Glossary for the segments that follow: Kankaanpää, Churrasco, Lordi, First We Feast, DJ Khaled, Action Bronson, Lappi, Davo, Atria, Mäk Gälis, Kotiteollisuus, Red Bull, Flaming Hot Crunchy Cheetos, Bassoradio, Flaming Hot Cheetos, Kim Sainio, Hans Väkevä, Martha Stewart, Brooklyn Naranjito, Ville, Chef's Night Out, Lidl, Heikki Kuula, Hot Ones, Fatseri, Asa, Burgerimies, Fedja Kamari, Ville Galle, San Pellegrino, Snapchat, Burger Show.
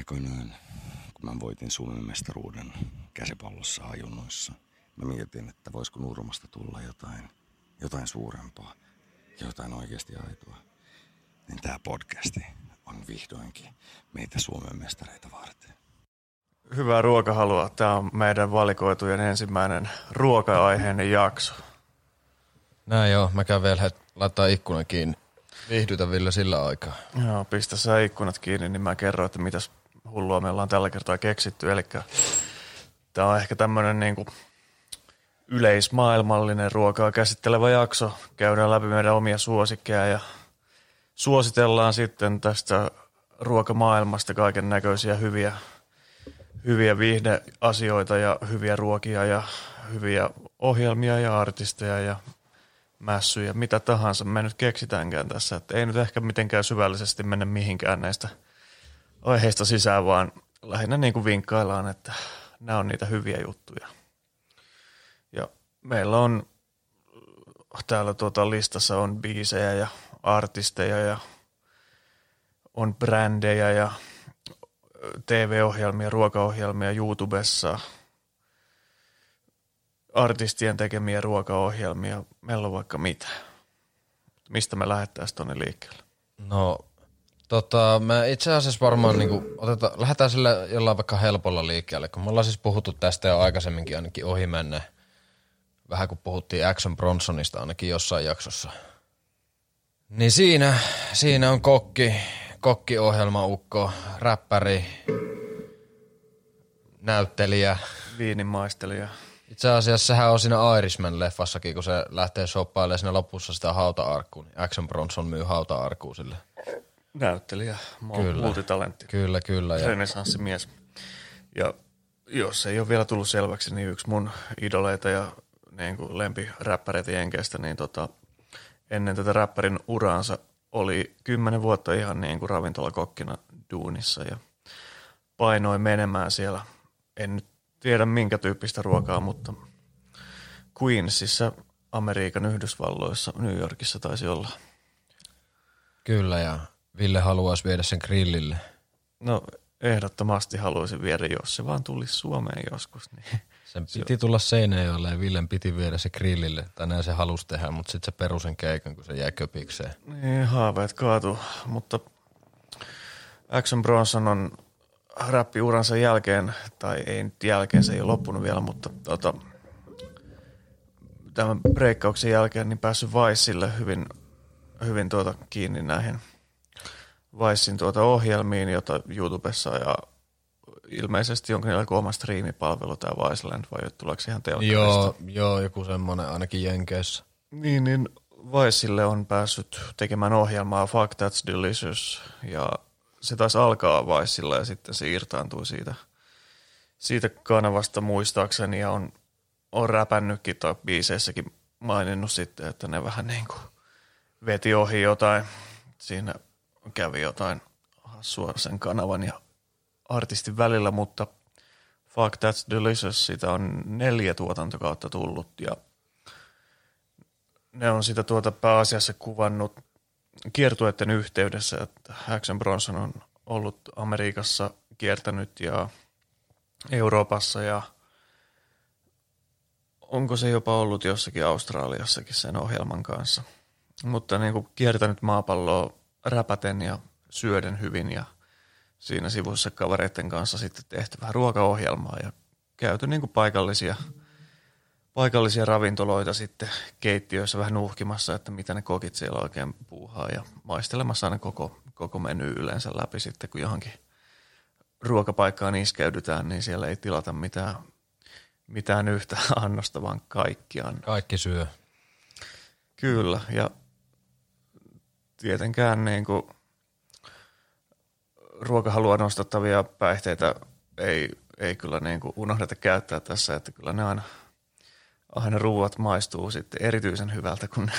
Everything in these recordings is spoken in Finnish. aikoinaan, kun mä voitin Suomen mestaruuden käsipallossa ajunnoissa, mä mietin, että voisiko Nurmasta tulla jotain suurempaa, jotain oikeasti aitoa. Niin tää podcasti on vihdoinkin meitä Suomen mestareita varten. Hyvää ruokahalua. Tää on meidän valikoitujen ensimmäinen ruoka-aiheinen jakso. Näin joo, mä käyn vielä laittaa ikkunan kiinni. Viihdytä Ville sillä aikaa. Joo, pistä sä ikkunat kiinni, niin mä kerron, että mitäs hullua meillä on tällä kertaa keksitty. Elikkä tää on ehkä tämmönen niinku yleismaailmallinen ruokaa käsittelevä jakso. Käydään läpi meidän omia suosikkeja ja suositellaan sitten tästä ruokamaailmasta kaiken näköisiä hyviä viihdeasioita ja hyviä ruokia ja hyviä ohjelmia ja artisteja ja mässyjä, mitä tahansa me nyt keksitäänkään tässä. Et ei nyt ehkä mitenkään syvällisesti mennä mihinkään näistä aiheista sisään, vaan lähinnä niin kuin vinkkaillaan, että nämä on niitä hyviä juttuja. Ja meillä on täällä listassa on biisejä ja artisteja ja on brändejä ja TV-ohjelmia, ruokaohjelmia YouTubessa, artistien tekemiä ruokaohjelmia, meillä on vaikka mitä. Mistä me lähdettäisiin tuonne liikkeelle? No, me itse asiassa varmaan lähdetään sillä jollain vaikka helpolla liikkeelle, kun me ollaan siis puhuttu tästä jo aikaisemminkin ainakin ohimennen, vähän kun puhuttiin Action Bronsonista ainakin jossain jaksossa. Niin siinä on kokkiohjelmaukko, räppäri, näyttelijä. Viinimaistelija. Itse asiassa sehän on siinä Irishman-leffassakin, kun se lähtee shoppailemaan siinä lopussa sitä hauta-arkkuun. Action Bronson myy hauta-arkkuun sille. Näyttelijä, multitalentti. Kyllä. Renesanssimies. Ja jos ei ole vielä tullut selväksi, niin yksi mun idoleita ja niin kuin lempiräppäreitä Jenkeistä, niin ennen tätä räppärin uraansa oli 10 vuotta ihan niin kuin ravintolakokkina duunissa ja painoi menemään siellä. En nyt tiedä minkä tyyppistä ruokaa, mutta Queensissä, Amerikan Yhdysvalloissa, New Yorkissa taisi olla. Kyllä, ja Ville haluaisi viedä sen grillille. No ehdottomasti haluaisin viedä, jos se vaan tulisi Suomeen joskus. Niin. Sen piti tulla Seinäjoelle ja Villen piti viedä se grillille. Tänään se halusi tehdä, mutta sitten se perusen keikon, kun se jäi köpikseen. Niin, haaveet kaatu, mutta Action Bronson on räppiuransa jälkeen, tai ei nyt jälkeen, se ei ole loppunut vielä, mutta tämän breikkauksen jälkeen niin päässyt Vicelle hyvin kiinni näihin Vicen ohjelmiin, jota YouTubessa ja ilmeisesti onko niillä oma striimipalvelu tämä Viceland, vai tuleeko ihan telkkarista? Joo, joku semmoinen ainakin Jenkeissä. Niin Vicelle on päässyt tekemään ohjelmaa Fuck That's Delicious, ja se taisi alkaa Vicella ja sitten se irtaantui siitä kanavasta muistaakseni ja on räpännytkin tai biiseissäkin maininnut sitten, että ne vähän niin kuin veti ohi jotain. Siinä kävi jotain hassua sen kanavan ja artistin välillä, mutta Fuck That's Delicious, sitä on 4 tuotantokautta tullut ja ne on sitä pääasiassa kuvannut kiertueiden yhteydessä, että Action Bronson on ollut Amerikassa kiertänyt ja Euroopassa ja onko se jopa ollut jossakin Australiassakin sen ohjelman kanssa. Mutta niin kuin kiertänyt maapalloa räpäten ja syöden hyvin ja siinä sivussa kavereiden kanssa sitten tehty vähän ruokaohjelmaa ja käyty niin kuin paikallisia ravintoloita sitten keittiöissä vähän nuuhkimassa, että mitä ne kokit siellä oikein puuhaa ja maistelemassa aina koko meny yleensä läpi sitten, kun johonkin ruokapaikkaan iskeydytään, niin siellä ei tilata mitään yhtä annosta, vaan kaikkiaan. Kaikki syö. Kyllä, ja tietenkään niin kuin ruokahalua nostattavia päihteitä ei kyllä niin kuin unohdeta käyttää tässä, että kyllä ne aina ruuat maistuu sitten erityisen hyvältä, kun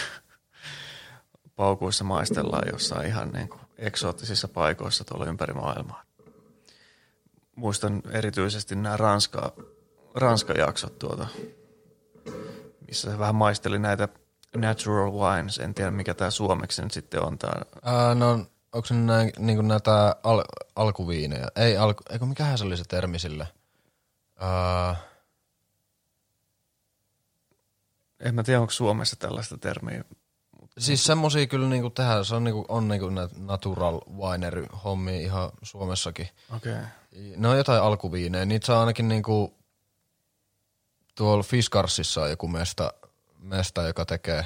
paukuissa maistellaan jossain ihan niin kuin eksoottisissa paikoissa tuolla ympäri maailmaa. Muistan erityisesti nämä Ranska-jaksot, missä se vähän maisteli näitä natural wines. En tiedä, mikä tämä suomeksi nyt sitten on. No onko se näin, niinku näitä alkuviinejä? Ei alku, eikö mikähän se oli se termi sille? En mä tiedä, onko Suomessa tällaista termiä. Siis semmosia kyllä niinku tehdään, se on niinku näitä natural winery-hommia ihan Suomessakin. Okei. Okay. Ne on jotain alkuviinejä, niitä saa ainakin niinku tuolla Fiskarsissa on joku mesta, joka tekee.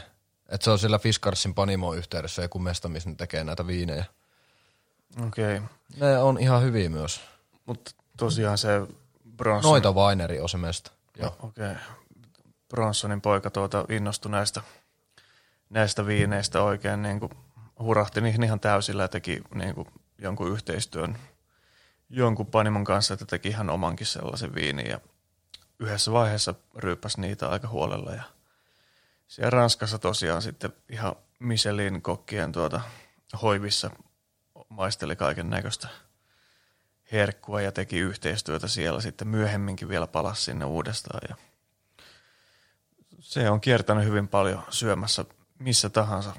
Et se on sillä Fiskarsin panimon yhteydessä joku mesta, missä ne tekee näitä viinejä. Okei. Okay. Ne on ihan hyviä myös. Mut tosiaan se Bronson... Noita winery on se mesta. Joo. Okei. Okay. Bronsonin poika innostui näistä viineistä oikein niinku hurahti niihin ihan täysillä ja teki niinku jonkun yhteistyön jonkun panimon kanssa, että teki ihan omankin sellaisen viinin ja yhdessä vaiheessa ryypäsi niitä aika huolella ja siellä Ranskassa tosiaan sitten ihan Michelin kokkien hoivissa maisteli kaiken näköistä herkkua ja teki yhteistyötä siellä sitten myöhemminkin vielä palasi sinne uudestaan ja se on kiertänyt hyvin paljon syömässä missä tahansa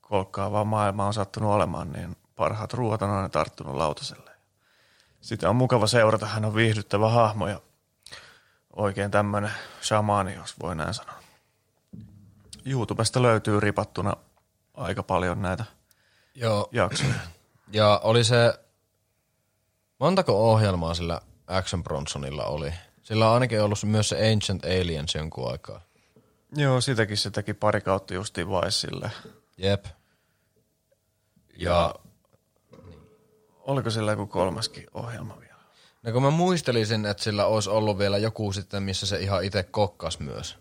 kolkkaavaa maailmaa on sattunut olemaan, niin parhaat ruoat on aina tarttunut lautaselle. Sitä on mukava seurata, hän on viihdyttävä hahmo ja oikein tämmöinen shamaani, jos voi näin sanoa. YouTubesta löytyy ripattuna aika paljon näitä joo. jaksoja. Ja oli se, montako ohjelmaa sillä Action Bronsonilla oli? Sillä on ainakin ollut myös se Ancient Aliens jonkun aikaa. Joo, sitäkin se teki pari kautta justiin Vicelle. Jep. Ja oliko sillä joku kolmaskin ohjelma vielä? No kun mä muistelisin, että sillä olisi ollut vielä joku sitten, missä se ihan itse kokkas myös.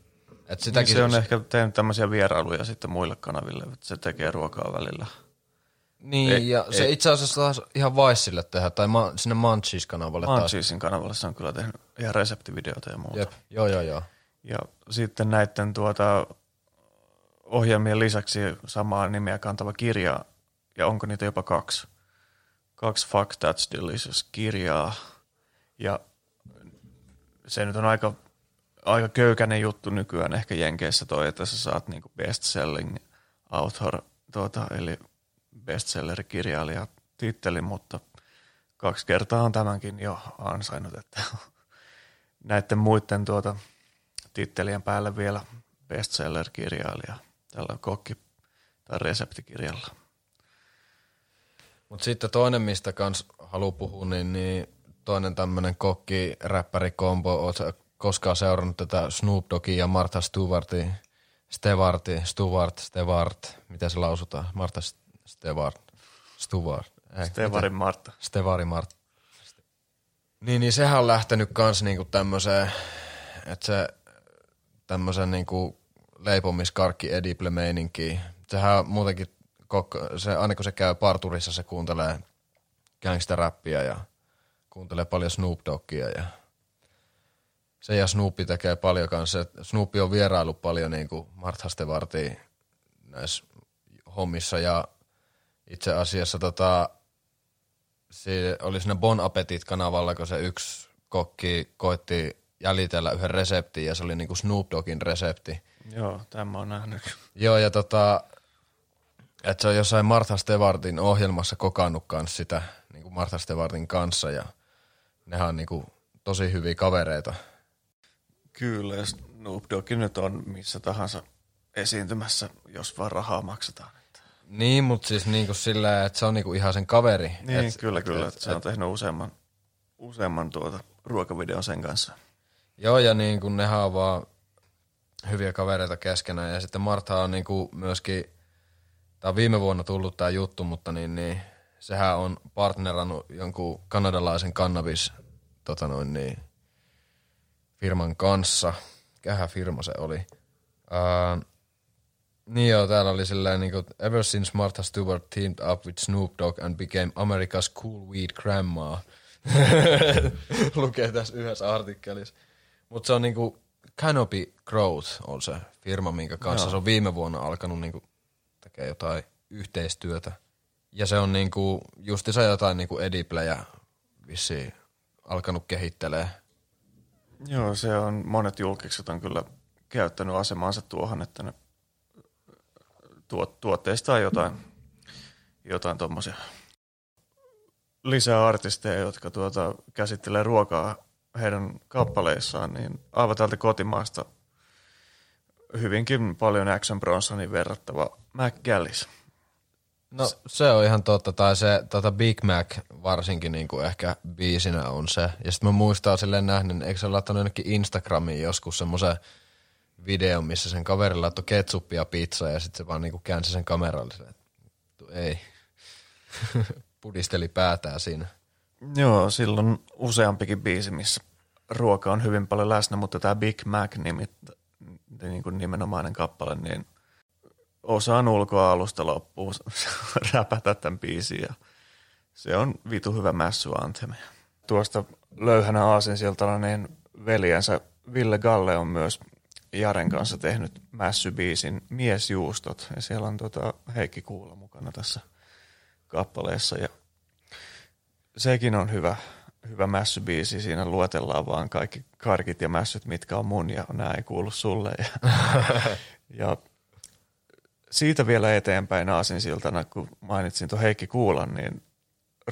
Et sitäkin se on ehkä tehnyt tämmöisiä vierailuja sitten muille kanaville, että se tekee ruokaa välillä. Niin, ja se itse asiassa taas ihan Vicelle tehdä, tai sinne Munchies-kanavalle taas. Munchiesin kanavalle se on kyllä tehnyt ihan reseptivideoita ja muuta. Jep, joo. Ja sitten näiden ohjelmien lisäksi samaa nimeä kantava kirja, ja onko niitä jopa kaksi? Kaksi Fuck That's Delicious -kirjaa, ja se nyt on aika köykäinen juttu nykyään ehkä Jenkeissä toi, että sä saat niinku best-selling author, eli bestseller-kirjailija titteli, mutta 2 kertaa on tämänkin jo ansainnut, että näiden muiden tittelien päälle vielä bestseller-kirjailija tällä kokki- tai reseptikirjalla. Mutta sitten toinen, mistä kans haluan puhua, niin toinen tämmönen kokki-räppäri-kombo, oot sä koskaan seurannut tätä Snoop Doggia ja Martha Stewart, mitä se lausutaan? Martha Stevarin Martta. Niin, sehän on lähtenyt kans niinku tämmöseen, että se tämmösen niinku leipomiskarkki edible meininkiin. Sehän muutenkin, se, aina kun se käy parturissa, se kuuntelee gangsteräppiä ja kuuntelee paljon Snoop Doggia ja se ja Snoopi tekee paljon kanssa. Snoopi on vieraillut paljon niinku Martha Stewartia näissä hommissa ja itse asiassa se oli siinä Bon Appetit-kanavalla, kun se yksi kokki koitti jäljitellä yhden reseptin ja se oli niinku Snoop Doggin resepti. Joo, tämä on nähnyt. Joo, ja että se on jossain Martha Stewartin ohjelmassa kokannut kans sitä niinku Martha Stewartin kanssa ja nehän on niinku tosi hyviä kavereita. Kyllä, ja Snoop Doggi nyt on missä tahansa esiintymässä, jos vaan rahaa maksetaan. Niin, mutta siis niinku sillä, että se on niinku ihan sen kaveri. Niin, kyllä. Se on tehnyt useamman ruokavideon sen kanssa. Joo, ja niinku nehän on vaan hyviä kavereita keskenään. Ja sitten Martha on niinku myöskin, tää on viime vuonna tullut tää juttu, mutta niin sehän on partnerannut jonkun kanadalaisen kannabis firman kanssa. Mikähän firma se oli? Niin joo, täällä oli silleen niinku, ever since Martha Stewart teamed up with Snoop Dogg and became America's cool weed grandma. Lukee tässä yhdessä artikkelissa. Mutta se on niinku, Canopy Growth on se firma, minkä kanssa se on viime vuonna alkanut niinku tekee jotain yhteistyötä. Ja se on niinku, justissa jotain niinku ediplejä vissiin alkanut kehittelee. Joo, se on, monet julkikset on kyllä käyttänyt asemaansa tuohon, että ne tuotteistaan jotain jotain tommosia lisää artisteja, jotka käsittelee ruokaa heidän kappaleissaan, niin aivan täältä kotimaasta hyvinkin paljon Action Bronsonin verrattava Mäk Gälis. No se on ihan totta, tai se Big Mac varsinkin niinku ehkä biisinä on se. Ja sitten mä muistan silleen nähnyt, eikö se laittanut jonnekin Instagramiin joskus semmoisen videon, missä sen kaverilla laittoi ketsuppia pizzaa ja sitten se vaan niinku käänsi sen kameralle silleen, ei, pudisteli päätään siinä. Joo, silloin useampikin biisi, missä ruoka on hyvin paljon läsnä, mutta tämä Big Mac niin nimenomainen kappale, niin osaan ulkoa alusta loppuun räpätä tämän biisin ja se on vitu hyvä mässuantemi. Tuosta löyhänä aasinsiltana niin veljensä Ville Galle on myös Jaren kanssa tehnyt mässybiisin Miesjuustot ja siellä on Heikki Kuula mukana tässä kappaleessa ja sekin on hyvä mässybiisi. Siinä luetellaan vaan kaikki karkit ja mässyt, mitkä on mun ja nämä ei kuulu sulle. Ja siitä vielä eteenpäin aasinsiltana, kun mainitsin tuon Heikki Kuulan, niin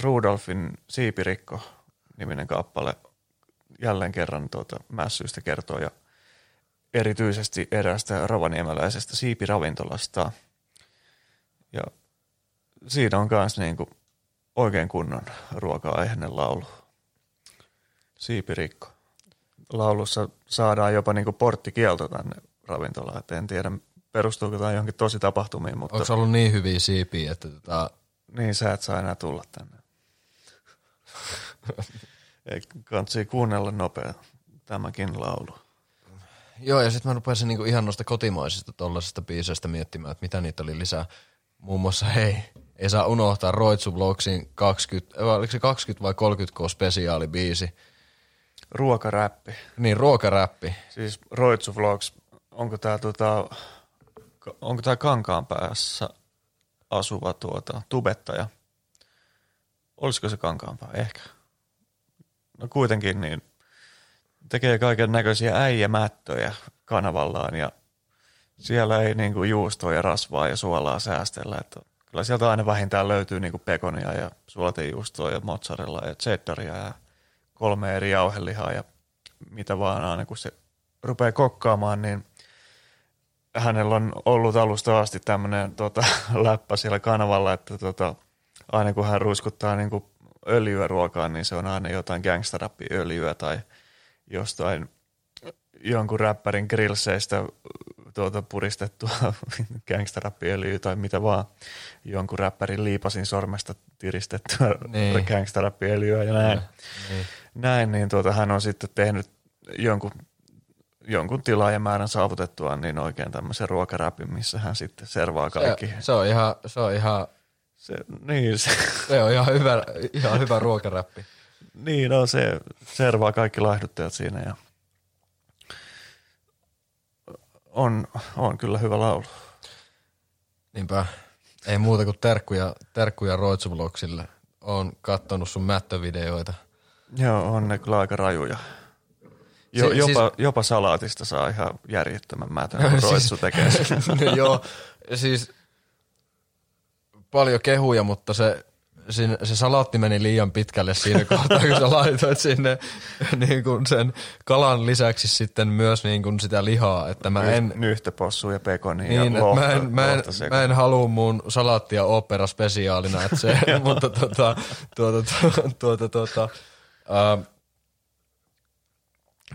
Rudolfin Siipirikko-niminen kappale jälleen kerran mässyistä kertoo ja erityisesti eräästä rovaniemeläisestä siipiravintolasta. Ja siinä on myös niinku oikein kunnon ruoka-aiheinen laulu. Siipirikko. Laulussa saadaan jopa niinku porttikielto tänne ravintolaan. Et en tiedä, perustuuko tämä johonkin tosi tapahtumiin. Mutta onko se ollut niin hyviä siipiä, että niin, sä et saa enää tulla tänne. Ei kansi kuunnella nopea tämäkin laulu. Joo, ja sitten mä rupesin niinku ihan noista kotimaisista tollasista biiseistä miettimään, että mitä niitä oli lisää. Muun muassa hei, ei saa unohtaa Roitsu Vlogsin 20 vai 30K spesiaalibiisi. Ruokaräppi. Niin, ruokaräppi. Siis Roitsu Vlogs, onko tää Kankaanpäässä asuva tubettaja? Olisiko se Kankaanpää? Ehkä. No kuitenkin niin tekee kaiken näköisiä äijämättöjä kanavallaan ja siellä ei niinku juustoa ja rasvaa ja suolaa säästellä. Että kyllä sieltä aina vähintään löytyy niinku pekonia ja suolatejuustoa ja mozzarellaa ja cheddaria ja 3 eri jauhelihaa ja mitä vaan aina kun se rupeaa kokkaamaan, niin hänellä on ollut alusta asti tämmöinen läppä siellä kanavalla, että aina kun hän ruiskuttaa niinku öljyä ruokaan, niin se on aina jotain gangsterappiöljyä tai jostain jonkun räppärin grillseistä puristettua gangsterappiöljyä tai mitä vaan, jonkun räppärin liipasin sormesta tiristettyä niin gangsterappiöljyä ja näin. Niin. Näin, niin hän on sitten tehnyt jonkun tilaajamäärän saavutettua niin oikein tämmöisen ruokaräpin, missä hän sitten servaa kaikki. Se on ihan hyvä ruokaräppi. Niin, no se servaa kaikki laihduttajat siinä ja on kyllä hyvä laulu. Niinpä. Ei muuta kuin terkkuja Roitsuvlogsille. Oon kattonut sun mättövideoita. Joo, on ne kyllä aika rajuja. Jopa salaatista saa ihan järjettömän mätön, kun Roitsu tekee sen. Joo, siis paljon kehuja, mutta se salaatti meni liian pitkälle siinä kohtaa, kun sä laitoit sinne niin kuin sen kalan lisäksi sitten myös niin kuin sitä lihaa. Että mä en nyhtöpossuja ja pekonia niin, ja lohta. Mä en halua mun salaattia opera spesiaalina, että se, mutta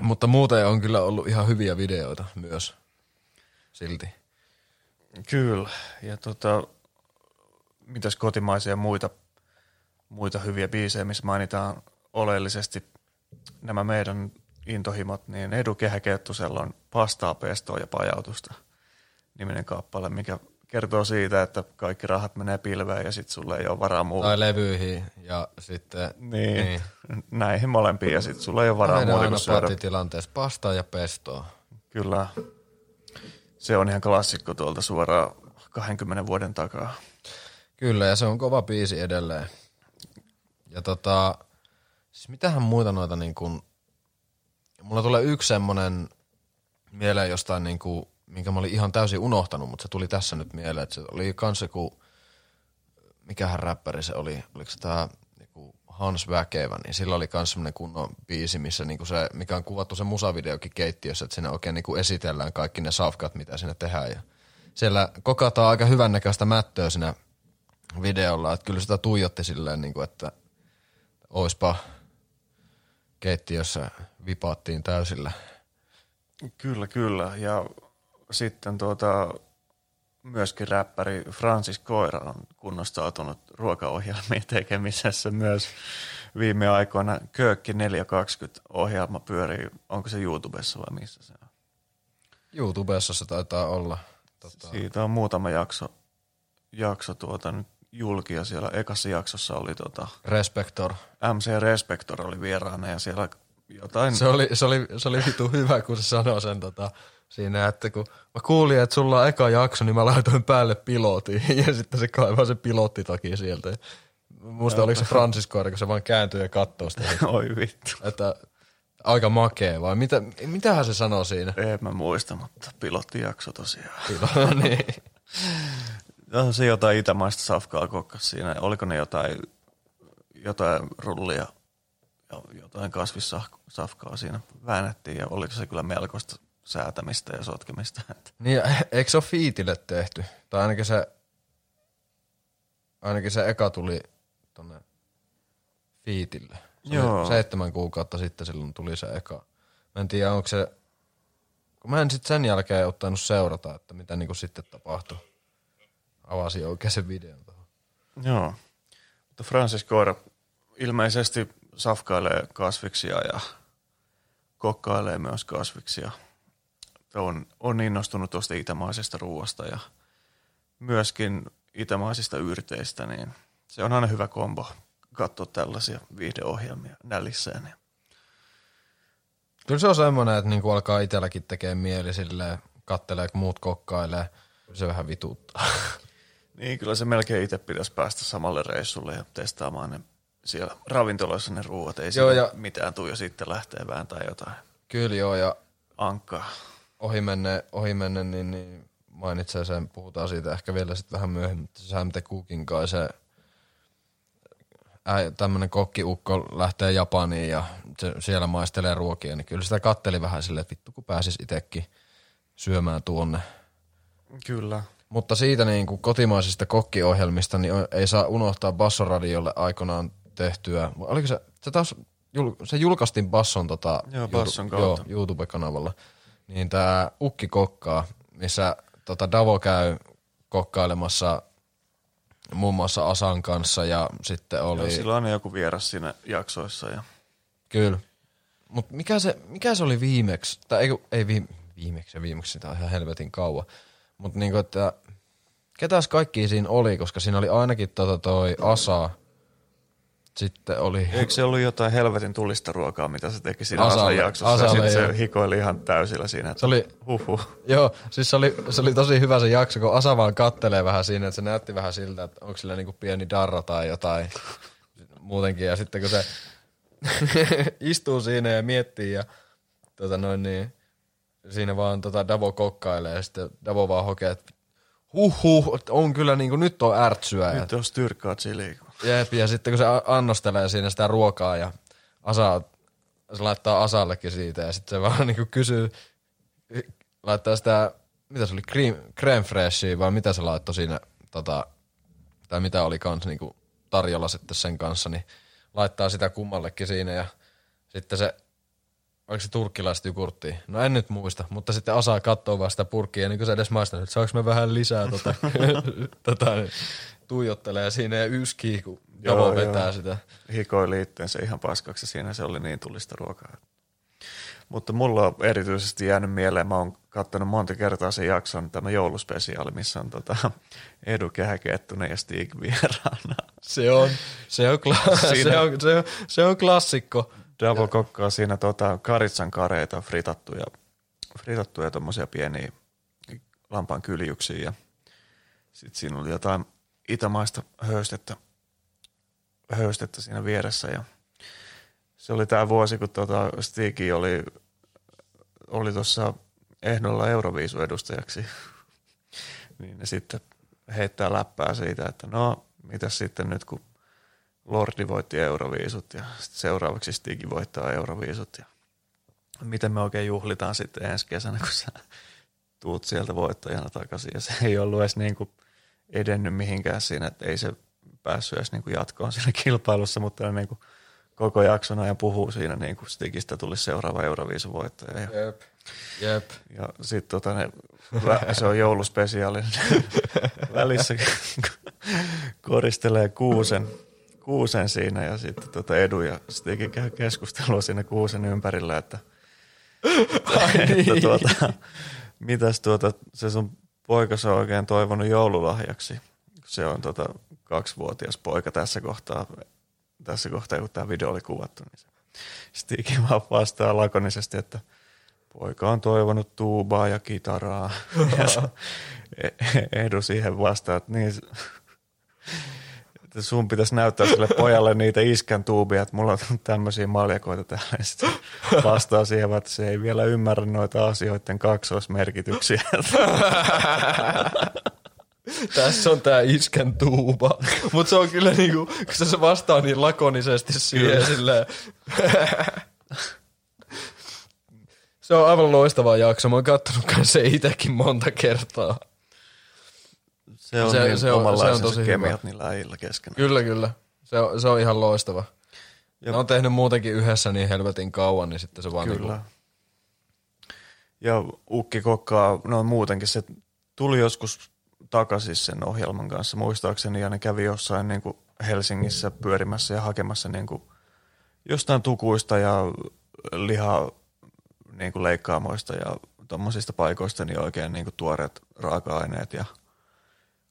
mutta muuten on kyllä ollut ihan hyviä videoita myös silti. Kyllä, ja mitäs kotimaisia muita hyviä biisejä, missä mainitaan oleellisesti nämä meidän intohimot, niin Edu Kehä Kettusella on Pastaa, pestoa ja pajautusta -niminen kappale, mikä kertoo siitä, että kaikki rahat menee pilveen ja sitten sulle ei ole varaa muuta. Tai levyihin ja sitten niin. Näihin molempiin ja sitten sulle ei ole varaa muuta kuin syödä. Aina patitilanteessa pastaa ja pestoa. Kyllä. Se on ihan klassikko tuolta suoraan 20 vuoden takaa. Kyllä, ja se on kova biisi edelleen. Ja siis mitähän muita noita niin kuin, mulla tulee yksi semmonen mieleen jostain niin kuin, minkä mä olin ihan täysin unohtanut, mutta se tuli tässä nyt mieleen, että se oli kans joku, mikähän räppäri se oli, oliko se tää joku Hans Väkevä, niin sillä oli kans semmonen kunnon biisi, missä niinku se, mikä on kuvattu se musavideokin keittiössä, että siinä oikein niinku esitellään kaikki ne safkat, mitä siinä tehdään ja siellä kokataan aika hyvännäköistä mättöä siinä videolla, että kyllä sitä tuijotti silleen niinku, että oispa keittiössä vipaattiin täysillä. Kyllä, kyllä. Ja sitten myöskin räppäri Francis Koira on kunnostautunut ruokaohjelmiin tekemisessä myös viime aikoina. Köökki 420 ohjelma pyörii, onko se YouTubessa vai missä se on? YouTubessa se taitaa olla. Siitä on muutama jakso nyt julki ja siellä ekassa jaksossa oli Respektor. MC Respektor oli vieraana ja siellä jotain. Se oli vitu hyvä, kun se sanoi sen siinä, että kun mä kuulin, että sulla on eka jakso, niin mä laitoin päälle pilotin ja sitten se kaivaa se pilotti takia sieltä. Ja musta oliko se Francis Koira, kun se vaan kääntyy ja katsoo sitä. Oi vittu. Että aika makea vai? Mitähän se sanoo siinä? En mä muista, mutta pilottijakso tosiaan. Niin. Se jotain itämaista safkaa kokkas siinä. Oliko ne jotain rullia ja jotain kasvissafkaa siinä väännettiin ja oliko se kyllä melkoista säätämistä ja sotkemista. Niin, eikö se ole fiitille tehty? Tai ainakin se eka tuli tonne fiitille. Joo. 7 kuukautta sitten silloin tuli se eka. Mä en tiedä, onko se, kun mä en sitten sen jälkeen ottanut seurata, että mitä niinku sitten tapahtui. Avasin oikein sen videon tuohon. Joo. Mutta Francis Koira ilmeisesti safkailee kasviksia ja kokkailee myös kasviksia. On innostunut tuosta itämaisesta ruoasta ja myöskin itämaisista yrteistä, niin se on aina hyvä kombo katsoa tällaisia viihdeohjelmia nälissään. Kyllä se on semmoinen, että niinku alkaa itselläkin tekee mieli silleen, kattelee kun muut kokkailee, se vähän vituttaa. Niin, kyllä se melkein itse pitäisi päästä samalle reissulle ja testaamaan ne siellä ravintoloissa ne ruuat. Ei joo, ja mitään tuu jo sitten lähtee vääntää jotain. Kyllä joo, ja ankkaa. Ohi menne, niin mainitsee sen, puhutaan siitä ehkä vielä sitten vähän myöhemmin, mutta Sam the Cooking Guy, se tämmönen kokkiukko lähtee Japaniin ja se siellä maistelee ruokia, niin kyllä sitä katteli vähän silleen, että vittu kun pääsis itsekin syömään tuonne. Kyllä. Mutta siitä niin kuin kotimaisista kokkiohjelmista niin ei saa unohtaa Bassoradiolle aikanaan tehtyä. Oliko se taas, se julkaistiin Basson joo, Basson kautta. Joo, YouTube-kanavalla. Niin tää Ukki kokkaa, missä Davo käy kokkailemassa muun muassa Asan kanssa ja sitten oli. Joo, sillä on joku vieras siinä jaksoissa. Ja kyllä. Mut mikä se oli viimeksi? Tai ei viimeksi, sitä on ihan helvetin kauan. Mut niinku, että ketäs kaikki siinä oli, koska siinä oli ainakin toi Asa, sitten oli. Eikö se ollut jotain helvetin tulista ruokaa, mitä se teki siinä Asan jaksossa, sitten se hikoili ihan täysillä siinä, että se oli, Joo, siis se oli tosi hyvä se jakso, kun Asa vaan kattelee vähän siinä, että se näytti vähän siltä, että onko sillä niinku pieni darra tai jotain muutenkin, ja sitten kun se istuu siinä ja miettii ja siinä vaan Davo kokkailee ja sitten Davo vaan hokee, että on kyllä niinku nyt on ärtsyä. Nyt on styrkkaa chiliä. Jep, ja sitten kun se annostelee siinä sitä ruokaa ja se laittaa Asallekin siitä ja sitten se vaan niinku kysyy, laittaa sitä, mitä se oli, crème fraîchea vai mitä se laittoi siinä, tai mitä oli kans niinku tarjolla sitten sen kanssa, niin laittaa sitä kummallekin siinä ja sitten se. Oliko se turkkilaista jogurttia? No en nyt muista, mutta sitten Asa katsoo vaan sitä purkkiä, niin kuin se edes maistanut, että saanko mä vähän lisää niin tuijottelee siinä ja yskii, kun Davo vetää sitä. Hikoili itteensä ihan paskaksi siinä, se oli niin tulista ruokaa. Mutta mulla on erityisesti jäänyt mieleen, mä oon katsonut monta kertaa sen jakson, tämä jouluspesiaali, missä on Edu Kehä, Kettunen ja Stigy vieraana. Se on klassikko. Davo kokkaa siinä karitsan kareita, fritattuja tommosia pieniä lampan kyljyksiä ja sit siinä oli jotain itämaista höystettä siinä vieressä ja se oli tää vuosi, kun Stigy oli tossa ehdolla Euroviisun edustajaksi, niin ne sitten heittää läppää siitä, että no mitäs sitten nyt, kun Lordi voitti Euroviisut ja seuraavaksi Stigy voittaa Euroviisut. Ja miten me oikein juhlitaan sitten ensi kesänä, kun sä tuut sieltä voittajana takaisin. Ja se ei ollut edes niin kuin edennyt mihinkään siinä, että ei se päässyt edes niin kuin jatkoon siinä kilpailussa, mutta niin kuin koko jakson ajan puhuu siinä, niin kuin Stigistä tuli seuraava Euroviisun voittaja. Jep. Ja sitten se on jouluspesiaali välissä, koristelee kuusen siinä ja sitten Edu ja Stigy käy keskustelua siinä kuusen ympärillä, että mitäs se sun poikasi on oikein toivonut joululahjaksi. Se on 2-vuotias poika tässä kohtaa, kun tämä video oli kuvattu. Niin Stigy vaan vastaa lakonisesti, että poika on toivonut tuubaa ja kitaraa. Ja Edu siihen vastaa, että niin... Että sun pitäisi näyttää sille pojalle niitä iskän tuubia, että mulla on tämmöisiä maljakoita täällä. Sitten vastaa siihen, että se ei vielä ymmärrä noita asioiden kaksoismerkityksiä. Tässä on tää iskän tuuba. Mutta se on kyllä niinku, kun se vastaa niin lakonisesti siihen silleen. Se on aivan loistava jakso. Mä oon kattonut kanssa se itsekin monta kertaa. Se on omanlaisensa tosi kemiat niillä äijillä keskenään. Kyllä. Se on ihan loistava. Ne on tehnyt muutenkin yhdessä niin helvetin kauan, niin sitten se vaan... Kyllä. Niin ja Ukki kokkaa, no muutenkin se tuli joskus takaisin sen ohjelman kanssa, muistaakseni, ja ne kävi jossain niin kuin Helsingissä pyörimässä ja hakemassa niin kuin jostain tukuista ja lihaa niin kuin leikkaamoista ja tommosista paikoista niin oikein niin kuin tuoreet raaka-aineet ja...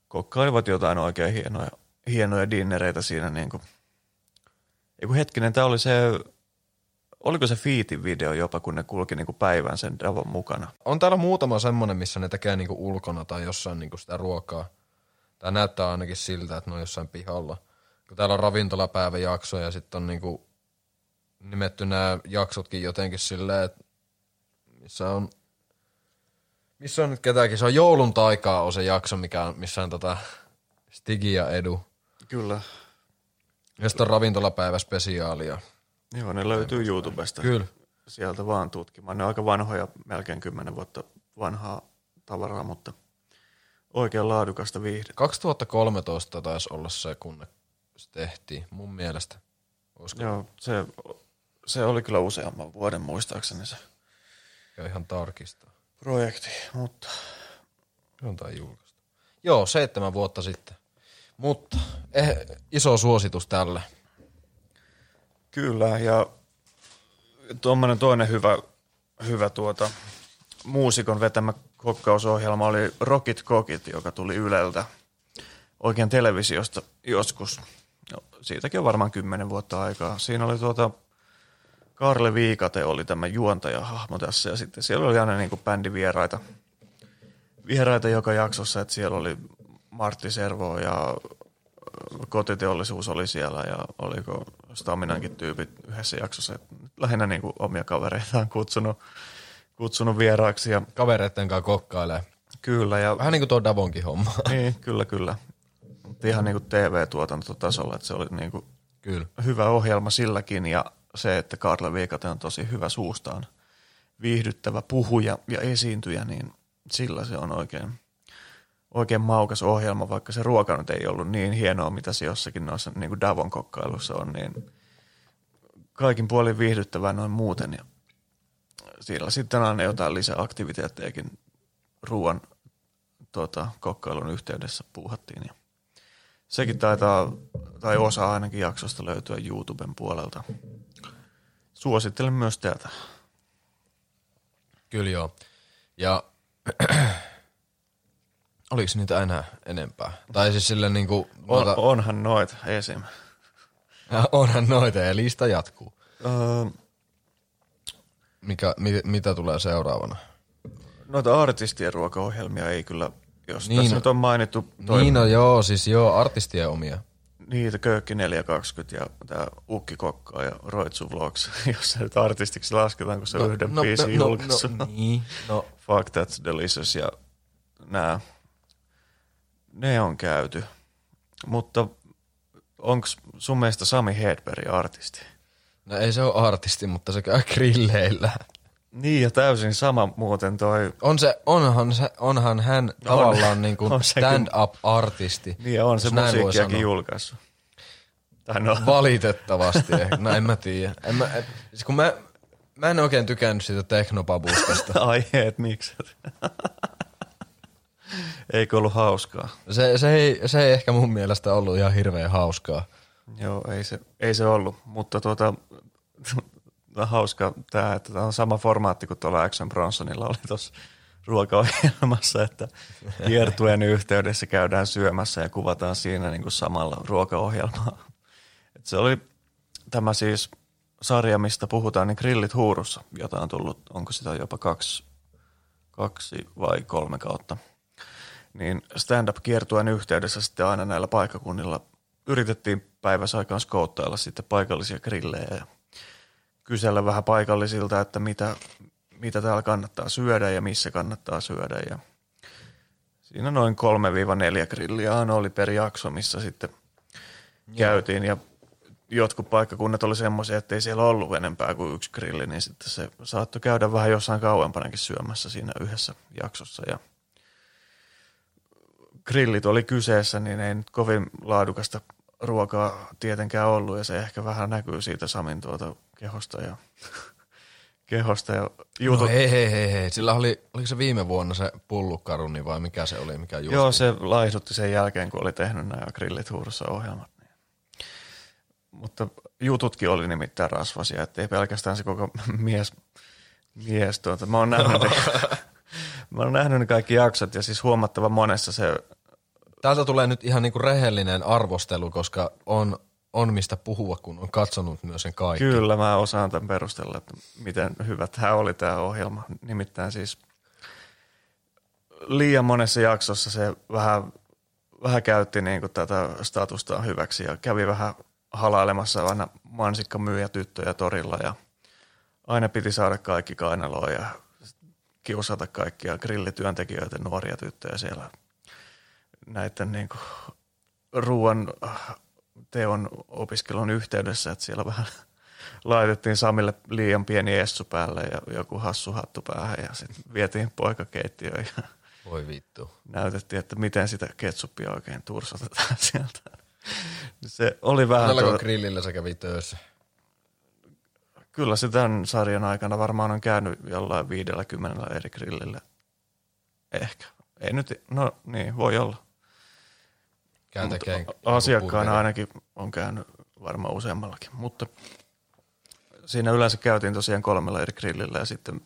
Kokkailivat jotain oikein hienoja dinnereitä siinä niinku. Eiku hetkinen, tää oli se, oliko se Fiitin video jopa, kun ne kulki niinku päivän sen Davon mukana? On täällä muutama semmonen, missä ne tekee niinku ulkona tai jossain niinku sitä ruokaa. Tää näyttää ainakin siltä, että ne on jossain pihalla. Kun täällä on ravintolapäiväjakso ja sit on niinku nimetty nää jaksotkin jotenkin silleen, että missä on nyt ketäänkin? Se on joulun taikaa on se jakso, missä on Stigy ja Edu. Kyllä. Ja sitten on ravintolapäiväspesiaalia. Joo, ne löytyy YouTubesta. Kyllä. Sieltä vaan tutkimaan. Ne on aika vanhoja, melkein 10 vuotta vanhaa tavaraa, mutta oikein laadukasta viihdettä. 2013 taisi olla se, kun se tehtiin, mun mielestä. Olisiko? Joo, se oli kyllä useamman vuoden muistaakseni se. Ja ihan tarkistaa. Projekti, mutta... On tai julkaista. Joo, 7 vuotta sitten. Mutta iso suositus tälle. Kyllä, ja tuommoinen toinen hyvä muusikon vetämä kokkausohjelma oli Rocket Cookit, joka tuli Yleltä oikein televisiosta joskus. No, siitäkin on varmaan 10 vuotta aikaa. Siinä oli Karle Viikate oli tämä juontajahahmo tässä ja sitten siellä oli aina niin kuin bändivieraita joka jaksossa, että siellä oli Martti Servo ja Kotiteollisuus oli siellä ja oliko Staminankin tyypit yhdessä jaksossa. Että lähinnä niin kuin omia kavereitaan kutsunut vieraaksi. Ja kavereiden kanssa kokkailee. Kyllä. Ja vähän niin kuin tuo Davonkin homma. Niin, kyllä. Mutta ihan niin kuin TV-tuotantotasolla, että se oli niin kuin kyllä. Hyvä ohjelma silläkin ja se, että Karle Viikate on tosi hyvä suustaan viihdyttävä puhuja ja esiintyjä, niin sillä se on oikein maukas ohjelma, vaikka se ruoka nyt ei ollut niin hienoa, mitä se jossakin noissa niin kuin Davon kokkailussa on, niin kaikin puolin viihdyttävää noin muuten. Ja sillä sitten aina jotain lisäaktiviteettejakin ruoan kokkailun yhteydessä puuhattiin. Ja sekin taitaa, tai osa ainakin jaksosta löytyä YouTuben puolelta. Suosittelen myös täältä. Kyllä joo. Ja oliko niitä enää enempää? Tai siis sille niinku... Onhan noita esim. Ja onhan noita ja lista jatkuu. Mitä tulee seuraavana? Noita artistien ruokaohjelmia ei kyllä... Jos niin, tässä nyt on mainittu... artistien omia. Niitä Köökki 420 ja tämä Ukki kokkaa ja Roitsu Vlogs, jos se nyt artistiksi lasketaan, kun se yhden biisin julkaisi. No. Fuck That's Delicious ja nämä, ne on käyty. Mutta Onko sun mielestä Sami Hedberg artisti? No ei se ole artisti, mutta se käy grilleillä. Niin ja täysin sama muuten toi. Onhan hän tavallaan on, niin kuin stand-up-artisti. Niin on se musiikkiakin julkaissut. No. Valitettavasti. No en mä tiedä. Siis kun mä en oikein tykännyt siitä teknopabustasta. Ai et, miksi? Eikö ollut hauskaa? Se ei ehkä mun mielestä ollut ihan hirveän hauskaa. Joo, ei se ollut. Mutta hauska tämä, että tämä on sama formaatti kuin tuolla Action Bronsonilla oli tuossa ruokaohjelmassa, että kiertueen yhteydessä käydään syömässä ja kuvataan siinä niin kuin samalla ruokaohjelmaa. Et se oli tämä siis sarja, mistä puhutaan, niin Grillit huurussa, jota on tullut, onko sitä jopa kaksi vai kolme kautta. Niin stand-up-kiertueen yhteydessä sitten aina näillä paikkakunnilla yritettiin päiväsaikaan skouttailla sitten paikallisia grillejä ja kysellä vähän paikallisilta, että mitä täällä kannattaa syödä ja missä kannattaa syödä. Ja siinä noin 3-4 grilliä oli per jakso, missä sitten käytiin. Ja jotkut paikkakunnat oli semmoisia, että ei siellä ollut enempää kuin yksi grilli, niin sitten se saattoi käydä vähän jossain kauempanakin syömässä siinä yhdessä jaksossa. Ja grillit oli kyseessä, niin ei nyt kovin laadukasta ruokaa tietenkään ollut, ja se ehkä vähän näkyy siitä Samin kehosta ja jutut. No hei. Sillä oliko se viime vuonna se pullukaruni vai mikä se oli, mikä juuri? Joo, se laihdutti sen jälkeen, kun oli tehnyt nämä Grillit huurussa -ohjelmat. Mutta jututkin oli nimittäin rasvasia, ettei pelkästään se koko mies mä oon nähnyt ne kaikki jaksot ja siis huomattavan monessa se. Täältä tulee nyt ihan niinku rehellinen arvostelu, koska on mistä puhua, kun on katsonut myös sen kaikki. Kyllä, mä osaan tämän perustella, että miten hyvä tämä oli tämä ohjelma. Nimittäin siis liian monessa jaksossa se vähän käytti niinku tätä statustaan hyväksi ja kävi vähän halailemassa aina mansikkamyyjä tyttöjä torilla ja aina piti saada kaikki kainaloon ja kiusata kaikkia grillityöntekijöitä, nuoria tyttöjä siellä näiden niin kuin ruoan teon opiskelun yhteydessä, että siellä vähän laitettiin Samille liian pieni essu päälle ja joku hassu hattu päähän ja sitten vietiin poikakeittiöön ja voi vittu. Näytettiin, että miten sitä ketsuppia oikein tursotetaan sieltä. Se oli vähän. Tälläkö grillillä sä kävi töissä? Kyllä se tämän sarjan aikana varmaan on käynyt jollain 50 eri grillillä. Ehkä. Ei nyt, no niin, voi olla. Asiakkaana ainakin on käynyt varmaan useammallakin, mutta siinä yleensä käytiin tosiaan 3 eri grillillä ja sitten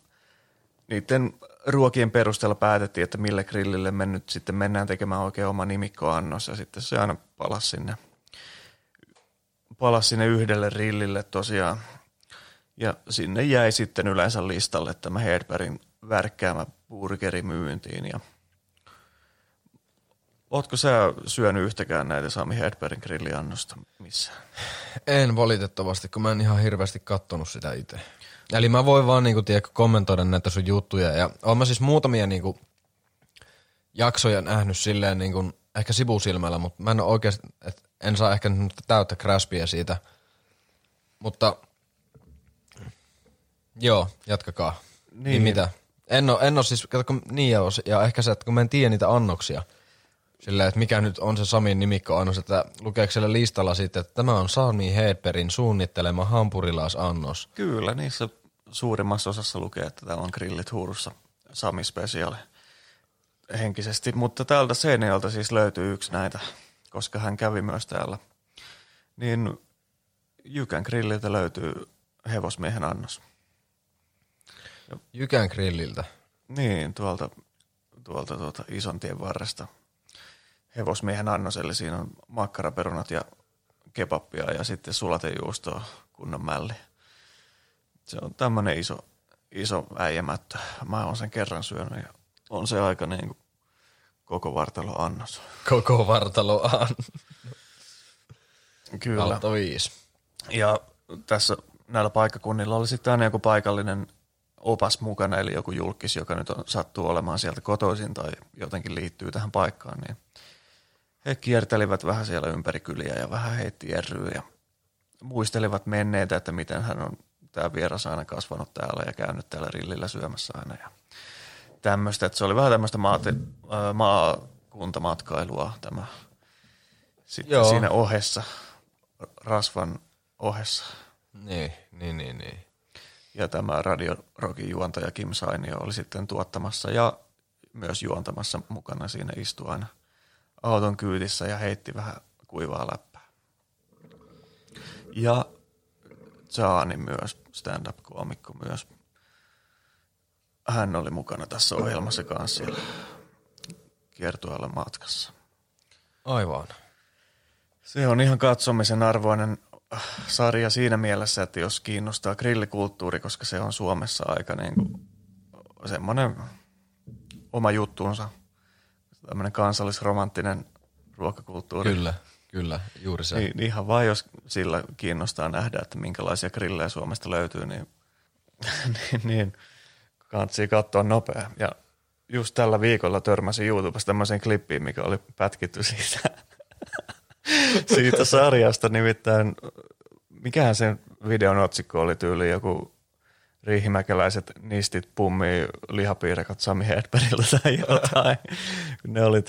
niiden ruokien perusteella päätettiin, että mille grillille me nyt sitten mennään tekemään oikein oma nimikkoannos ja sitten se aina palasi sinne yhdelle grillille tosiaan ja sinne jäi sitten yleensä listalle tämä Hedbergin värkkäämä burgeri myyntiin ja ootko sä syönyt yhtäkään näitä Sami Hedbergin grilliannosta missään? En valitettavasti, kun mä en ihan hirveästi kattonut sitä itse. Eli mä voin vaan niinku, tiedä, kommentoida näitä sun juttuja. Ja oon mä siis muutamia niinku, jaksoja nähnyt silleen niinku, ehkä sivusilmällä, mutta mä en ole oikeasti, en saa ehkä nyt täyttä craspia siitä. Mutta joo, jatkakaa. Niin mitä? En oo siis, katsokko niin ja ehkä se, että kun mä en tiedä niitä annoksia. Sillä, että mikä nyt on se Samin nimikkoannos, että lukeeko siellä listalla sitten, että tämä on Sami Hedbergin suunnittelema hampurilaisannos. Kyllä, niissä suurimmassa osassa lukee, että täällä on Grillit huurussa Sami Special henkisesti. Mutta täältä Seinäjältä siis löytyy yksi näitä, koska hän kävi myös täällä. Niin Jykän grilliltä löytyy hevosmiehen annos. Jykän grilliltä? Niin, tuolta Isontien varresta. Hevosmiehen annos, eli siinä on makkaraperunat ja kebappia ja sitten sulatejuustoa kunnon mälli. Se on tämmöinen iso äijämättö. Mä oon sen kerran syönyt ja on se aika niin kuin koko vartalo annos. Koko vartalo annos. Kyllä. Alto 5. Ja tässä näillä paikkakunnilla oli sitten aina joku paikallinen opas mukana, eli joku julkkis, joka nyt sattuu olemaan sieltä kotoisin tai jotenkin liittyy tähän paikkaan, niin He kiertelivät vähän siellä ympäri kyliä ja vähän heitti jerryä ja muistelivat menneitä, että miten hän on tämä vieras aina kasvanut täällä ja käynyt täällä rillillä syömässä aina ja tämmöistä. Että se oli vähän tämmöistä maakuntamatkailua tämä sitten joo. Siinä ohessa, rasvan ohessa. Niin. Ja tämä Radio Rockin juontaja Kim Sainio oli sitten tuottamassa ja myös juontamassa mukana siinä istui aina auton kyydissä ja heitti vähän kuivaa läppää. Ja Saani myös, stand-up-koomikko myös. Hän oli mukana tässä ohjelmassa kanssa siellä kiertueella matkassa. Aivan. Se on ihan katsomisen arvoinen sarja siinä mielessä, että jos kiinnostaa grillikulttuuri, koska se on Suomessa aika niin kuin semmoinen oma juttuunsa, tämmöinen kansallisromanttinen ruokakulttuuri. Kyllä, juuri se. Niin, ihan vaan jos sillä kiinnostaa nähdä, että minkälaisia grillejä Suomesta löytyy, niin, niin kantsii katsoa nopea. Ja just tällä viikolla törmäsin YouTubessa tämmöiseen klippiin, mikä oli pätkitty siitä sarjasta. Nimittäin, mikähän sen videon otsikko oli tyyli joku riihimäkeläiset nistit pummii lihapiirakat Sami Hedbergiltä tai jotain. Ne oli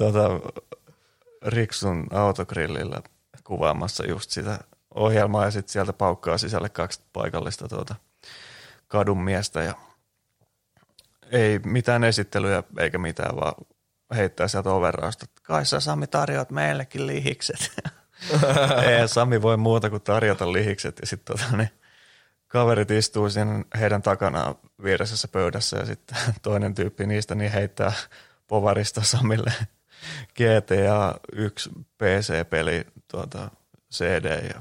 Riksun autogrillillä kuvaamassa just sitä ohjelmaa ja sitten sieltä paukkaa sisälle kaksi paikallista kadunmiestä ja ei mitään esittelyjä eikä mitään, vaan heittää sieltä overrausta. Kai sä Sami tarjoat meillekin lihikset. Ei Sami voi muuta kuin tarjota lihikset ja sitten kaverit istuu siinä heidän takanaan vieressässä pöydässä ja sitten toinen tyyppi niistä niin heittää povarista Samille GTA 1 PC-peli CD ja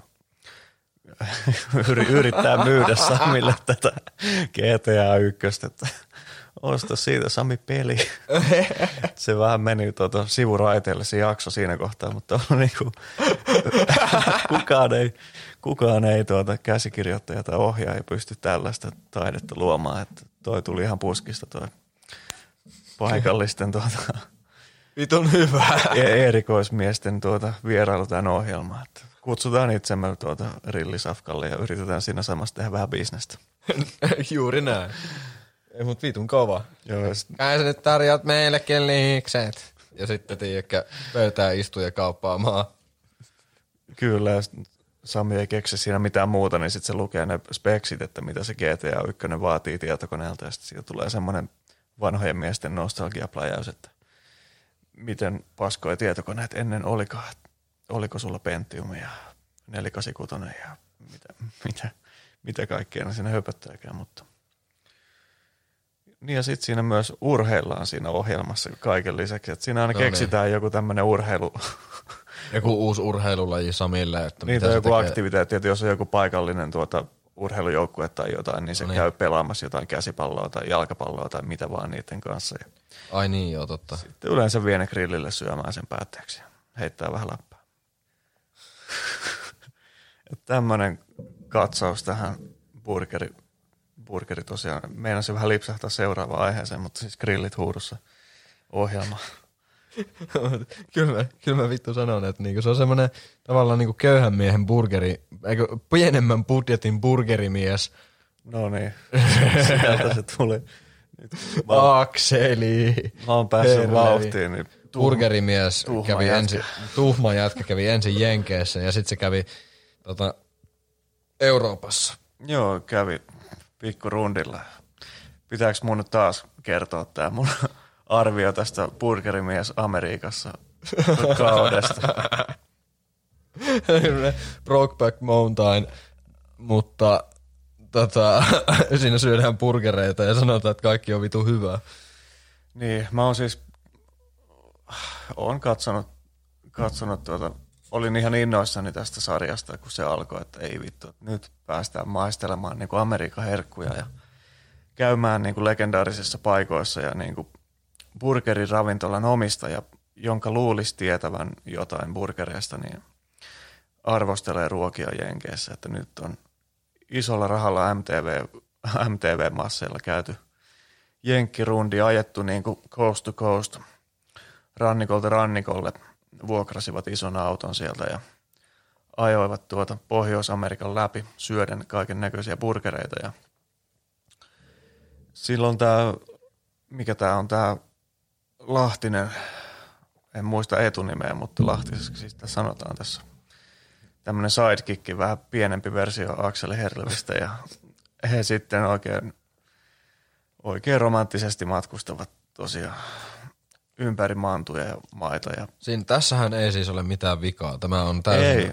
yrittää myydä Samille tätä GTA 1, että osta siitä Sami peli. Se vähän meni sivuraiteelle se jakso siinä kohtaa, mutta on niinku, kukaan ei käsikirjoittaja tai ohjaaja pysty tällaista taidetta luomaan, että toi tuli ihan puskista toi paikallisten vitun hyvää. Erikoismiesten vierailu tämän ohjelmaan. Kutsutaan itsemme rillisafkalle ja yritetään siinä samassa tehdä vähän bisnestä. Juuri näin. Ei mut vitun kova. Kai sä nyt tarjot meillekin liikset. Ja sitten tiedäkö pöytää istuja kauppaamaan. Kyllä, ja Sami ei keksi siinä mitään muuta, niin sitten se lukee ne speksit, että mitä se GTA 1 vaatii tietokoneelta. Ja sitten siitä tulee semmoinen vanhojen miesten nostalgiapläjäys, että miten paskoja tietokoneet ennen olikaan. Oliko sulla Pentium ja 486 ja mitä kaikkea siinä höpöttääkään, mutta niin ja sitten siinä myös urheillaan siinä ohjelmassa kaiken lisäksi, että siinä aina keksitään joku tämmöinen urheilu. Joku uusi urheilulaji Samille. Että niitä on joku aktiviteetti, että jos on joku paikallinen urheilujoukkue tai jotain, niin se käy pelaamassa jotain käsipalloa tai jalkapalloa tai mitä vaan niiden kanssa. Ai niin, joo, totta. Sitten yleensä vie ne grillille syömään sen päätteeksi ja heittää vähän läppää. Tämmöinen katsaus tähän burgeri tosiaan. Meinasi vähän lipsahtaa seuraavaan aiheeseen, mutta siis Grillit huurussa ohjelma. Kyllä mä vittu sanon, että niinku se on semmoinen tavallaan niinku köyhän miehen burgeri, eikö pienemmän budjetin burgerimies. No niin, sieltä se tuli. Akseli. Mä oon päässyt vauhtiin. Niin burgerimies kävi ensin Jenkeissä ja sitten se kävi Euroopassa. Joo, kävi pikkurundilla. Pitääkö mun nyt taas kertoa tää mun arvio tästä Burgerimies Amerikassa kaudesta? Brokeback Mountain, mutta siinä syödään burgereita ja sanotaan, että kaikki on vitu hyvää. Niin, mä oon siis katsonut olin ihan innoissani tästä sarjasta, kun se alkoi, että ei vittu, että nyt päästään maistelemaan niin kuin Amerikan herkkuja ja käymään niin kuin legendaarisissa paikoissa ja niin kuin burgeriravintolan omistaja, jonka luulisi tietävän jotain burgereista, niin arvostelee ruokia Jenkeissä, että nyt on isolla rahalla MTV-masseilla käyty jenkkirundi, ajettu niin kuin coast to coast, rannikolta rannikolle vuokrasivat ison auton sieltä ja ajoivat Pohjois-Amerikan läpi syöden kaiken näköisiä burgereita. Ja silloin tämä Lahtinen, en muista etunimeä, mutta Lahtiseksi sitä sanotaan tässä. Tämmöinen sidekick, vähän pienempi versio Akseli Herlevistä, ja he sitten oikein romanttisesti matkustavat tosiaan ympäri maantuja ja maita. Ja tässähän ei siis ole mitään vikaa. Tämä on täysin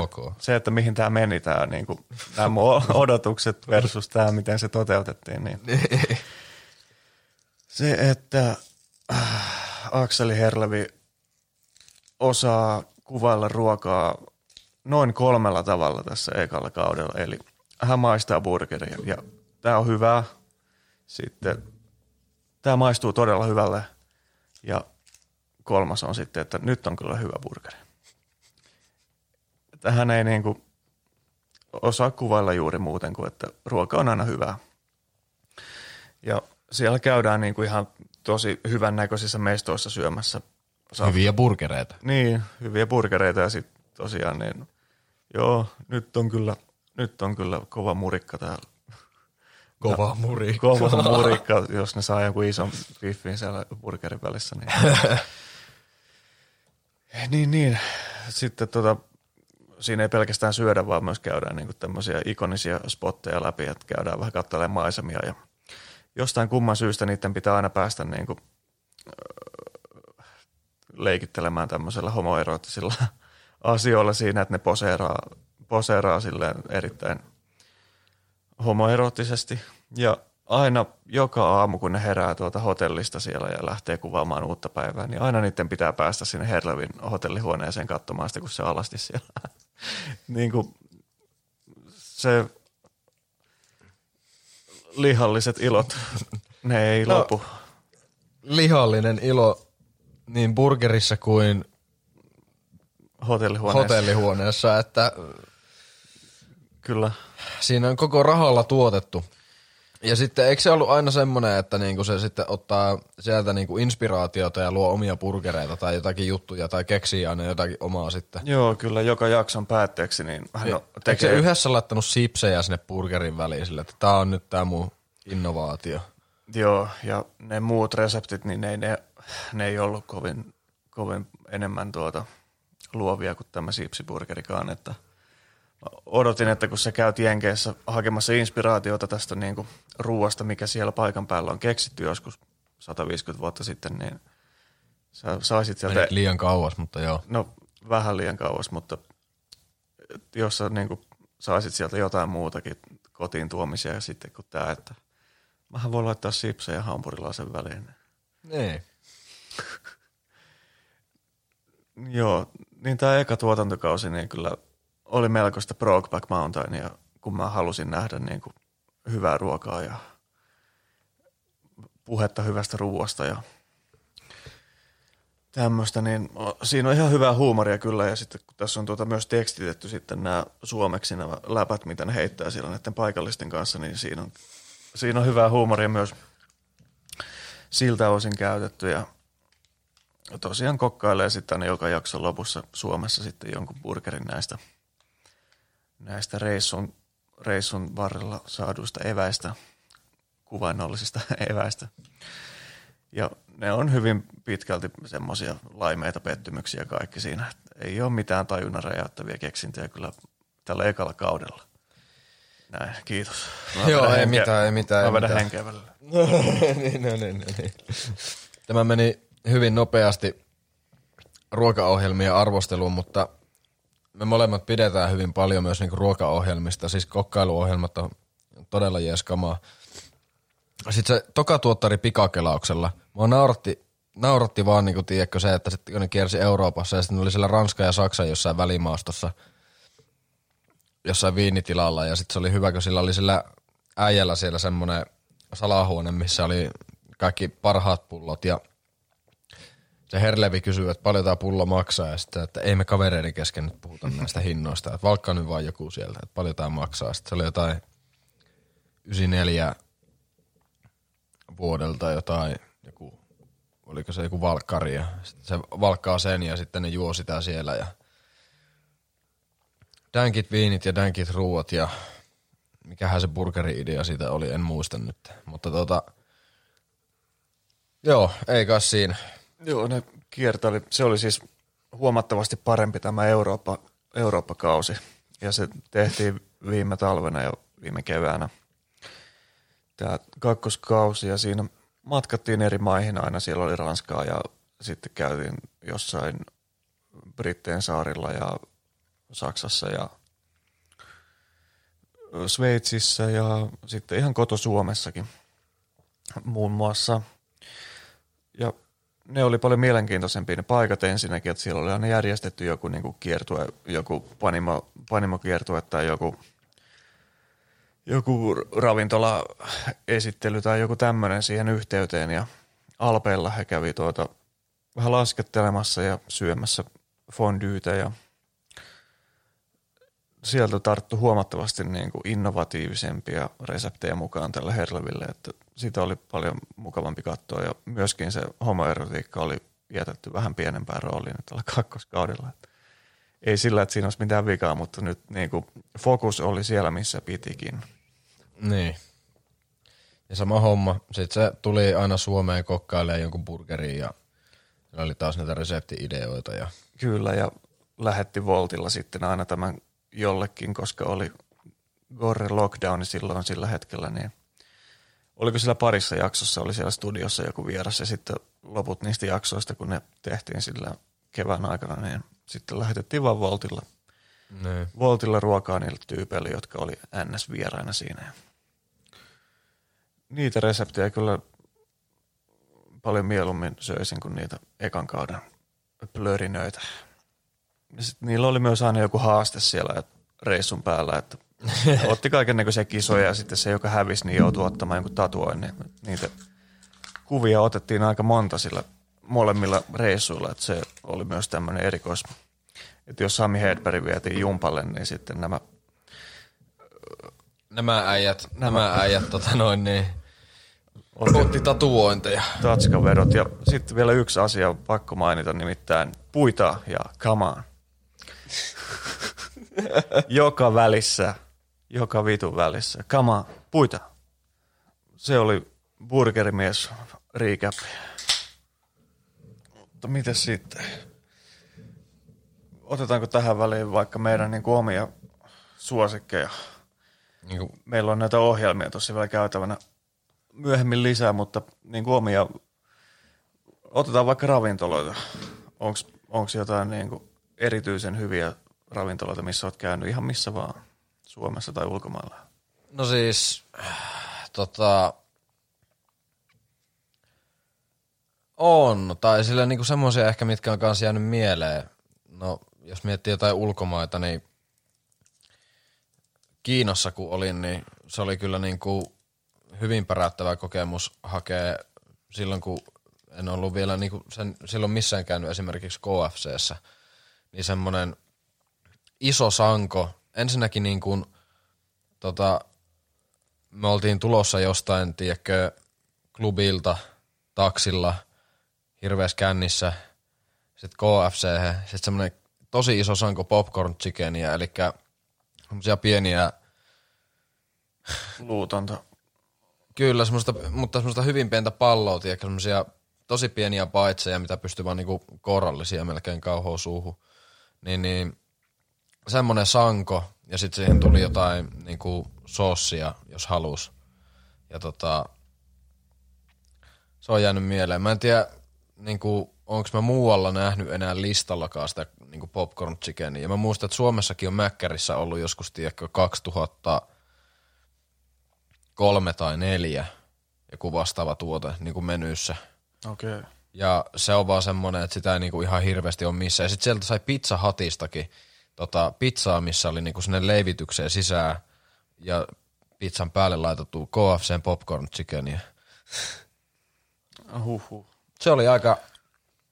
ok. Se, että mihin tämä meni, tämä niinku, mun odotukset versus tämä, miten se toteutettiin. Niin. Se, että Akseli Herlevi osaa kuvailla ruokaa noin 3 tavalla tässä ekalla kaudella. Eli hän maistaa burgeria ja tämä on hyvää. Sitten tämä maistuu todella hyvälle ja 3 on sitten, että nyt on kyllä hyvä burgeri. Hän ei niinku osaa kuvailla juuri muuten kuin, että ruoka on aina hyvää. Ja siellä käydään niinku ihan tosi hyvän näköisissä mestoissa syömässä. Hyviä burgereita. Niin, hyviä burgereita ja sitten tosiaan niin, joo, nyt on kyllä kova murikka täällä. Kova murikka, jos ne saa joku ison biffin siellä burgerin välissä. Niin. Sitten siinä ei pelkästään syödä, vaan myös käydään niinku tämmöisiä ikonisia spotteja läpi, että käydään vähän katselemaan maisemia ja jostain kumman syystä niiden pitää aina päästä niinku leikittelemään tämmöisellä homoeroottisilla asioilla siinä, että ne poseeraa silleen erittäin homoeroottisesti. Ja aina joka aamu, kun ne herää hotellista siellä ja lähtee kuvaamaan uutta päivää, niin aina niiden pitää päästä sinne Herlevin hotellihuoneeseen katsomaan sitä, kun se alasti siellä. Niin kuin se lihalliset ilot, ne ei lopu. Lihallinen ilo niin burgerissa kuin hotellihuoneessa, että kyllä. Siinä on koko rahalla tuotettu. Ja sitten eikö se ollut aina semmoinen, että niinku se sitten ottaa sieltä niinku inspiraatiota ja luo omia burgereita tai jotakin juttuja tai keksii aina jotakin omaa sitten? Joo, kyllä joka jakson päätteeksi. Niin eikö se yhdessä laittanut sipsejä sinne burgerin väliin sille, että tää on nyt tää mun innovaatio? Joo, ja ne muut reseptit, niin ne ei ollut kovin enemmän luovia kuin tämä sipsiburgerikaan, että odotin, että kun sä käyt Jenkeissä hakemassa inspiraatiota tästä niinku ruuasta, mikä siellä paikan päällä on keksitty joskus 150 vuotta sitten, niin sä saisit sieltä... Menit liian kauas, mutta joo. No, vähän liian kauas, mutta jos sä niinku saisit sieltä jotain muutakin kotiin tuomisia sitten kuin tää, että mähän voi laittaa sipsejä hampurilaisen väliin. Ei. Joo, niin tää eka tuotantokausi, niin kyllä... Oli melkoista Brokeback Mountain, kun mä halusin nähdä niin kuin hyvää ruokaa ja puhetta hyvästä ruoasta ja tämmöistä, niin siinä on ihan hyvää huumoria kyllä. Ja sitten kun tässä on myös tekstitetty sitten nämä suomeksi nämä läpät, mitä ne heittää siellä näiden paikallisten kanssa, niin siinä on hyvää huumoria myös siltä osin käytetty. Ja tosiaan kokkailee sitten aina joka jakson lopussa Suomessa sitten jonkun burgerin näistä reissun varrella saaduista eväistä, kuvainnollisista eväistä. Ja ne on hyvin pitkälti semmoisia laimeita pettymyksiä kaikki siinä. Ei ole mitään tajunnan räjäyttäviä keksintöjä kyllä tällä ekalla kaudella. Näin, kiitos. Joo, ei mitään. Mä vedän henkeä välillä. No niin. Tämä meni hyvin nopeasti ruokaohjelmien arvosteluun, mutta... Me molemmat pidetään hyvin paljon myös niinku ruokaohjelmista, siis kokkailuohjelmat on todella jees kamaa. Sitten se tokatuottari pikakelauksella. Mua nauratti vaan, niinku, tiedätkö se, että sitten kun ne kiersi Euroopassa ja sitten oli siellä Ranska ja Saksa jossain välimaastossa, jossain viinitilalla. Ja sitten se oli hyvä, kun sillä oli sillä äijällä siellä semmoinen salahuone, missä oli kaikki parhaat pullot ja... Se Herlevi kysyy, että paljon tämä pullo maksaa ja sitten, että ei me kavereiden kesken nyt puhuta näistä hinnoista. Että valkkaa nyt vaan joku sieltä, että paljon tämä maksaa. Sitten se oli jotain 94 vuodelta jotain, joku oliko se joku valkkari ja se valkkaa sen ja sitten ne juo sitä siellä ja dänkit viinit ja dänkit ruuat ja mikähän se burgeri-idea siitä oli, en muista nyt, mutta joo, ei kai siinä. Joo, ne kierteli, se oli siis huomattavasti parempi tämä Eurooppa-kausi ja se tehtiin viime talvena ja viime keväänä. Tämä kakkoskausi ja siinä matkattiin eri maihin aina, siellä oli Ranskaa ja sitten käytiin jossain Britteen saarilla ja Saksassa ja Sveitsissä ja sitten ihan koto-Suomessakin muun muassa. Ja ne oli paljon mielenkiintoisempia ne paikat ensinnäkin, että siellä oli aina järjestetty joku niinku kiertue, joku panimokiertue tai joku ravintolaesittely tai joku tämmöinen siihen yhteyteen. Ja Alpeilla he kävi vähän laskettelemassa ja syömässä fondyytä ja sieltä tarttu huomattavasti niin kuin innovatiivisempia reseptejä mukaan tällä Herleville, että siitä oli paljon mukavampi katsoa ja myöskin se homoerotiikka oli jätetty vähän pienempään rooliin tällä kakkoskaudella. Ei sillä, että siinä olisi mitään vikaa, mutta nyt niin kuin fokus oli siellä, missä pitikin. Niin. Ja sama homma. Sitten se tuli aina Suomeen kokkailemaan jonkun burgerin ja siellä oli taas näitä resepti-ideoita. Ja... Kyllä, ja lähetti Voltilla sitten aina tämän jollekin, koska oli Gorre lockdowni silloin sillä hetkellä, niin oliko sillä parissa jaksossa, oli siellä studiossa joku vieras ja sitten loput niistä jaksoista, kun ne tehtiin sillä kevään aikana, niin sitten lähetettiin vaan Voltilla ruokaa niille tyypeille, jotka oli NS-vieraina siinä. Niitä reseptejä kyllä paljon mieluummin söisin kuin niitä ekan kauden plörinöitä. Sitten niillä oli myös aina joku haaste siellä reissun päällä, että otti kaikennäköisiä kisoja ja sitten se, joka hävisi, niin joutui ottamaan jonkun tatuoinnin. Niitä kuvia otettiin aika monta sillä molemmilla reissuilla, että se oli myös tämmöinen erikois. Että jos Sami Hedberg vietiin jumpalle, niin sitten nämä äijät otti tatuointeja. Tatskavedot ja sitten vielä yksi asia on pakko mainita, nimittäin puita ja kamaa. Joka välissä, joka vitun välissä. Kama, puita. Se oli burgerimies recap. Mutta mitäs sitten? Otetaanko tähän väliin vaikka meidän niin kuin omia suosikkeja? Niin kuin. Meillä on näitä ohjelmia tuossa vielä käytävänä myöhemmin lisää, mutta niin kuin omia. Otetaan vaikka ravintoloita. Onko jotain niin kuin erityisen hyviä ravintoloita, missä olet käynyt ihan missä vaan, Suomessa tai ulkomailla? No siis, on, tai sillä niinku semmoisia ehkä, mitkä on kanssa jäänyt mieleen. No, jos miettii jotain ulkomaita, niin Kiinassa kun olin, niin se oli kyllä niinku hyvin päräyttävä kokemus hakea silloin, kun en ollut vielä niinku silloin missään käynyt esimerkiksi KFC:ssä, niin semmoinen iso sanko. Ensinnäkin niin kuin, me oltiin tulossa jostain, tiedätkö, klubilta, taksilla, hirveässä kännissä, sitten KFC, sitten semmoinen tosi iso sanko popcorn chickeniä, eli semmoisia pieniä... Luutonta. Kyllä, semmoista hyvin pientä palloa, tiedätkö, semmoisia tosi pieniä paitseja, mitä pystyy vaan niinku korallisia melkein kauhoa suuhun. Niin semmonen sanko ja sit siihen tuli jotain niinku soossia, jos halus. Ja se on jäänyt mieleen. Mä en tiedä niinku onks mä muualla nähnyt enää listallakaan sitä niinku popcorn chickeniä. Ja mä muistan, että Suomessakin on Mäkkärissä ollut joskus tiedäkö 2003 tai 2004 joku vastaava tuote niinku menyissä. Okei. Okay. Ja se on vaan semmonen, että sitä ei niinku ihan hirveästi ole missään. Ja sit sieltä sai Pizza Hutistakin pizzaa, missä oli niinku sinne leivitykseen sisään ja pizzan päälle laitettu KFC:n popcorn chickeniä. Huhhuh.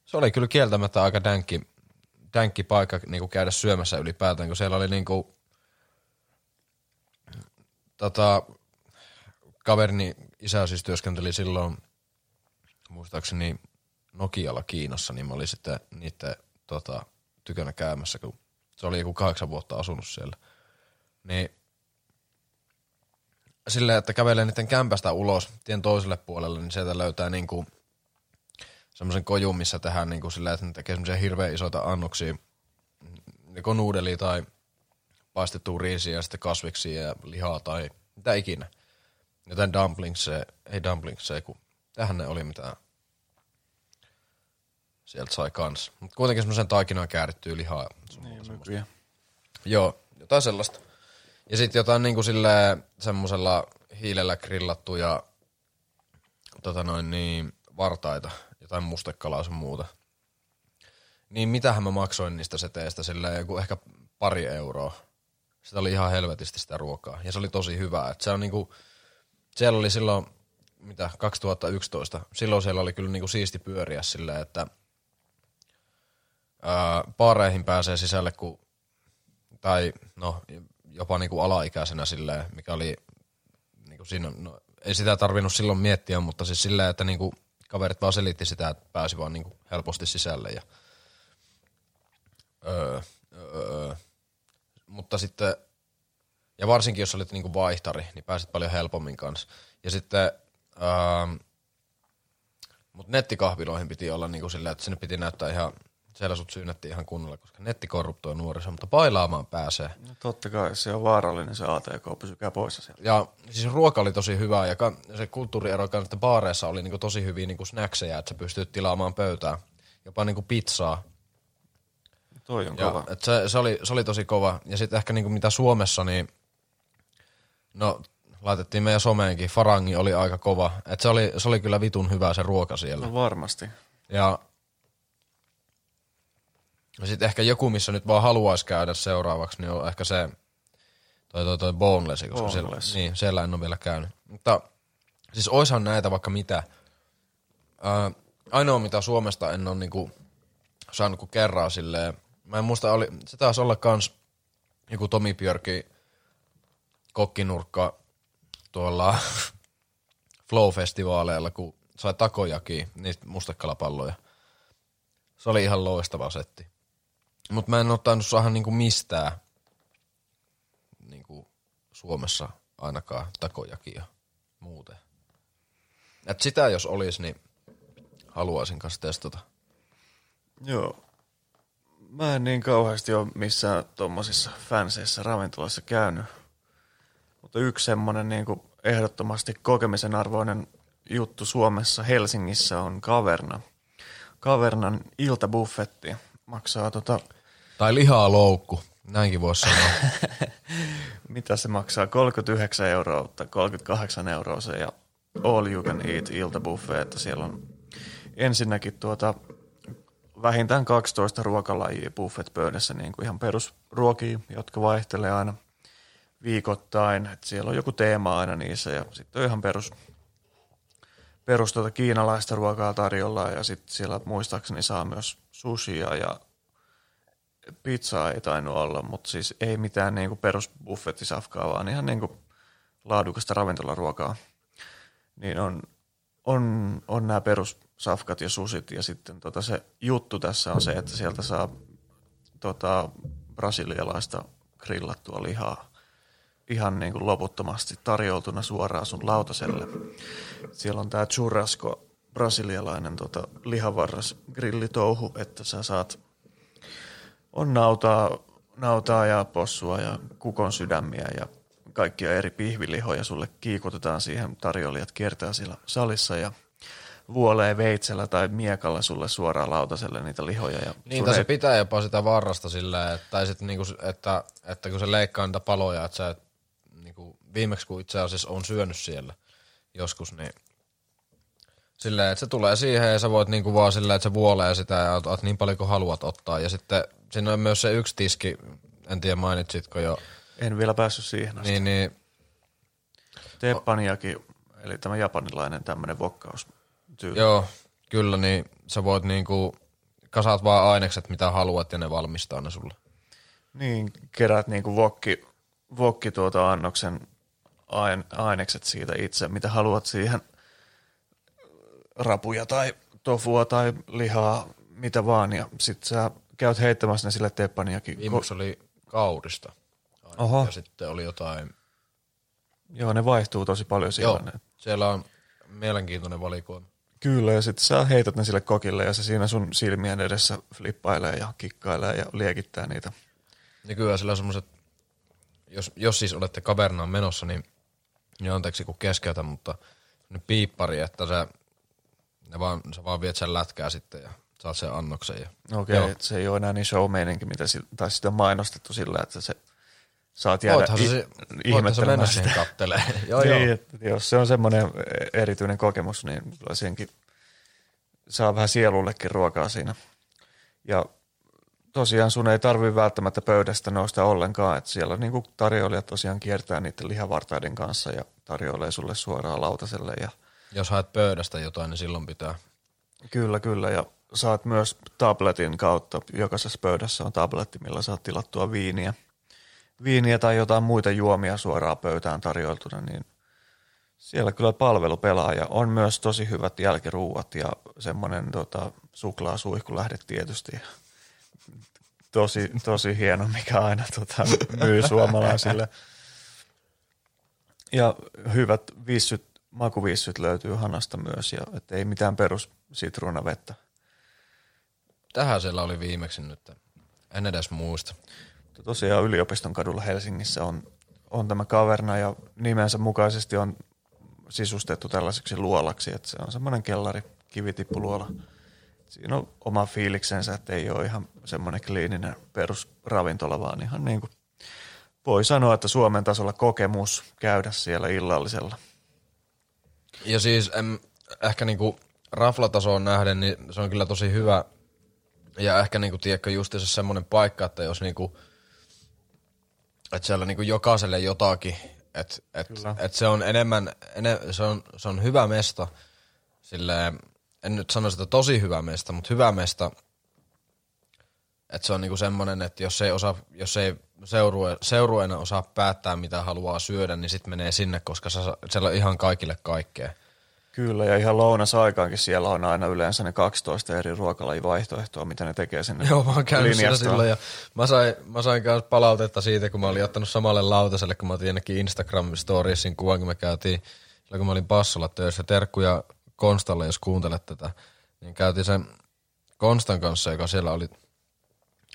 Se oli kyllä kieltämättä aika dänkki paikka niinku käydä syömässä ylipäätään, kun siellä oli niinku kaverini isä siis työskenteli silloin muistaakseni Nokialla Kiinassa, niin mä olin sitten niiden tykönä käymässä, kun se oli joku 8 vuotta asunut siellä. Niin silleen, että kävelee niiden kämpästä ulos tien toiselle puolelle, niin sieltä löytää niinku semmoisen kojun, missä tehdään niinku silleen, että ne tekee semmoisia hirveän isoita annoksia, joko nuudelia tai paistettua riisiä ja sitten kasviksia ja lihaa tai mitä ikinä. Jotain dumplingsia, kun tähän ne oli mitään. Sieltä sai kans. Mutta kuitenkin semmoisen taikinaan käärittyä lihaa. Niin, joo, jotain sellaista. Ja sitten jotain niinku silleen semmosella hiilellä grillattuja vartaita, jotain mustekalaa sun muuta. Niin mitähän mä maksoin niistä seteistä silleen joku ehkä 2 euroa. Sitä oli ihan helvetisti sitä ruokaa. Ja se oli tosi hyvää. Et se on niinku, siellä oli silloin, 2011. Silloin siellä oli kyllä niinku siisti pyöriä silleen, että baareihin pääsee sisälle, jopa niinku alaikäisenä silleen, mikä oli, niinku siinä, no, ei sitä tarvinnut silloin miettiä, mutta siis silleen, että niinku kaverit vaan selitti sitä, että pääsi vaan niinku helposti sisälle. Ja, mutta sitten, ja varsinkin jos olit niinku vaihtari, niin pääsit paljon helpommin kanssa. Ja sitten, mutta nettikahviloihin piti olla niinku silleen, että sinne piti näyttää ihan, siellä sut syynnettiin ihan kunnolla, koska netti korruptoi nuorisoa, mutta bailaamaan pääsee. No totta kai, se on vaarallinen se ATK, pysykää poissa sieltä. Ja siis ruoka oli tosi hyvää ja se kulttuuriero kanssa, että baareissa oli niinku tosi hyviä niinku snackseja, että sä pystyt tilaamaan pöytään, jopa niinku pizzaa. Toi on kova. Et se oli tosi kova. Ja sitten ehkä niinku mitä Suomessa, niin no laitettiin meidän someenkin, farangi oli aika kova. Et se oli kyllä vitun hyvä se ruoka siellä. No varmasti. Ja sitten ehkä joku, missä nyt vaan haluaisi käydä seuraavaksi, niin on ehkä se toi bonelessi, koska siellä en ole vielä käynyt. Mutta siis oishan näitä vaikka mitä. Ainoa mitä Suomesta en ole niinku saanut kuin kerran silleen. Mä en muista, se taisi olla kans joku Tomi Björki kokkinurkka tuolla Flow-festivaaleilla, kun sai takojakin niitä mustekalapalloja. Se oli ihan loistava setti. Mutta mä en ole tainnut saada niinku mistään niinku Suomessa ainakaan takojakia muuten. Et sitä jos olisi, niin haluaisin kanssa testata. Joo. Mä en niin kauheasti ole missään tommosissa fanseissä ravintolassa käynyt. Mutta yksi semmonen niinku ehdottomasti kokemisen arvoinen juttu Suomessa Helsingissä on Kaverna. Kavernan iltabuffetti maksaa Tai lihaloukku, näinkin voisi sanoa. Mitä se maksaa? 39 € tai 38 € se ja all you can eat iltabuffet, että siellä on ensinnäkin vähintään 12 ruokalajia buffetpöydässä, niin kuin ihan perusruokia, jotka vaihtelee aina viikoittain. Et siellä on joku teema aina niissä ja sitten on ihan perus kiinalaista ruokaa tarjolla ja sitten siellä muistaakseni saa myös sushia ja pizzaa ei tainnut olla, mutta siis ei mitään niinku perusbuffettisafkaa, vaan ihan niinku laadukasta ravintolaruokaa. Niin on nämä perussafkat ja sushit ja sitten se juttu tässä on se, että sieltä saa brasilialaista grillattua lihaa ihan niin kuin loputtomasti tarjoutuna suoraan sun lautaselle. Siellä on tää churrasco, brasilialainen lihavarras grillitouhu, että sä saat on nautaa ja possua ja kukon sydämiä ja kaikkia eri pihvilihoja sulle kiikotetaan siihen. Tarjoilijat kiertää siellä salissa ja vuolee veitsellä tai miekalla sulle suoraan lautaselle niitä lihoja. Ja niitä se pitää jopa sitä varrasta silleen, että kun se leikkaa niitä paloja, että sä niinku, viimeksi kun itse asiassa on syönyt siellä joskus, niin silleen, että se tulee siihen ja sä voit niinku vaan silleen, että se vuolee sitä ja otat niin paljon kuin haluat ottaa. Ja sitten siinä on myös se yksi tiski, en tiedä mainitsitko jo. En vielä päässyt siihen asti. Niin. Teppaniaki, eli tämä japanilainen tämmöinen vokkaus. Tyyli. Joo, kyllä, niin sä voit niinku, kasaat vaan ainekset mitä haluat ja ne valmistaa ne sulle. Niin, kerät niinku vokki annoksen ainekset siitä itse, mitä haluat siihen, rapuja tai tofua tai lihaa, mitä vaan, ja sit sä käyt heittämässä ne sille teppaniakin. Viimeksi oli kaudista. Oho. Ja sitten oli jotain. Joo, ne vaihtuu tosi paljon siellä. Joo, siellä on mielenkiintoinen valikoima. Kyllä, ja sitten sä heität ne sille kokille, ja se siinä sun silmien edessä flippailee ja kikkailee ja liekittää niitä. Ja kyllä sillä on semmoiset, jos siis olette Kavernaan menossa, niin ja anteeksi kun keskeytän, mutta ne piippari, että sä vaan viet sen lätkää sitten ja saat sen annoksen. Okei, se ei ole enää niin showmeininki, mitä sitä on mainostettu sillä, että se saat jäädä ihmettelemään sitä. Joo, niin, joo. Jos se on semmoinen erityinen kokemus, niin siihenkin saa vähän sielullekin ruokaa siinä. Ja tosiaan sun ei tarvitse välttämättä pöydästä nousta ollenkaan, että siellä niin kuin tarjoilijat tosiaan kiertää niiden lihavartaiden kanssa ja tarjoilee sulle suoraan lautaselle. Ja jos haet pöydästä jotain, niin silloin pitää. Kyllä. Ja saat myös tabletin kautta. Jokaisessa pöydässä on tabletti, millä saat tilattua viiniä tai jotain muita juomia suoraan pöytään tarjoiltuna, niin siellä kyllä palvelu pelaa ja on myös tosi hyvät jälkiruuat ja semmoinen suklaasuihku lähde tietysti. Tosi hieno, mikä aina myy suomalaisille. Ja hyvät makuvissyt löytyy Hanasta myös, ja ei mitään perus sitruunavettä. Tähän siellä oli viimeksi nyt, en edes muista. Tosiaan Yliopiston kadulla Helsingissä on tämä Kaverna, ja nimensä mukaisesti on sisustettu tällaiseksi luolaksi, että se on semmoinen kellari, kivitippuluola. Siinä on oma fiiliksensä, että ei ole ihan semmoinen kliininen perusravintola, vaan ihan niin kuin voi sanoa, että Suomen tasolla kokemus käydä siellä illallisella. Ja siis ehkä niinku raflatasoon nähden, niin se on kyllä tosi hyvä ja ehkä niinku tiedätkö justiinsa semmoinen paikka, että jos niinku, että siellä niinku jokaiselle jotakin, että se on enemmän, se on hyvä mesta silleen. En nyt sano sitä tosi hyvä mesta, mutta hyvä mesta, että se on niinku semmoinen, että jos ei seurueena osaa päättää, mitä haluaa syödä, niin sitten menee sinne, koska siellä on ihan kaikille kaikkea. Kyllä, ja ihan lounasaikaankin siellä on aina yleensä ne 12 eri ruokalajivaihtoehtoa, mitä ne tekee sinne. Joo, mä oon käynyt siellä silloin, ja mä sain myös palautetta siitä, kun mä olin ottanut samalle lautaselle, kun mä otin jonnekin Instagram-storiesin kuvan, kun me käytiin, silloin kun mä olin Passolla töissä, terkkuja Konstalle, jos kuuntelet tätä, niin käytiin sen Konstan kanssa, joka siellä oli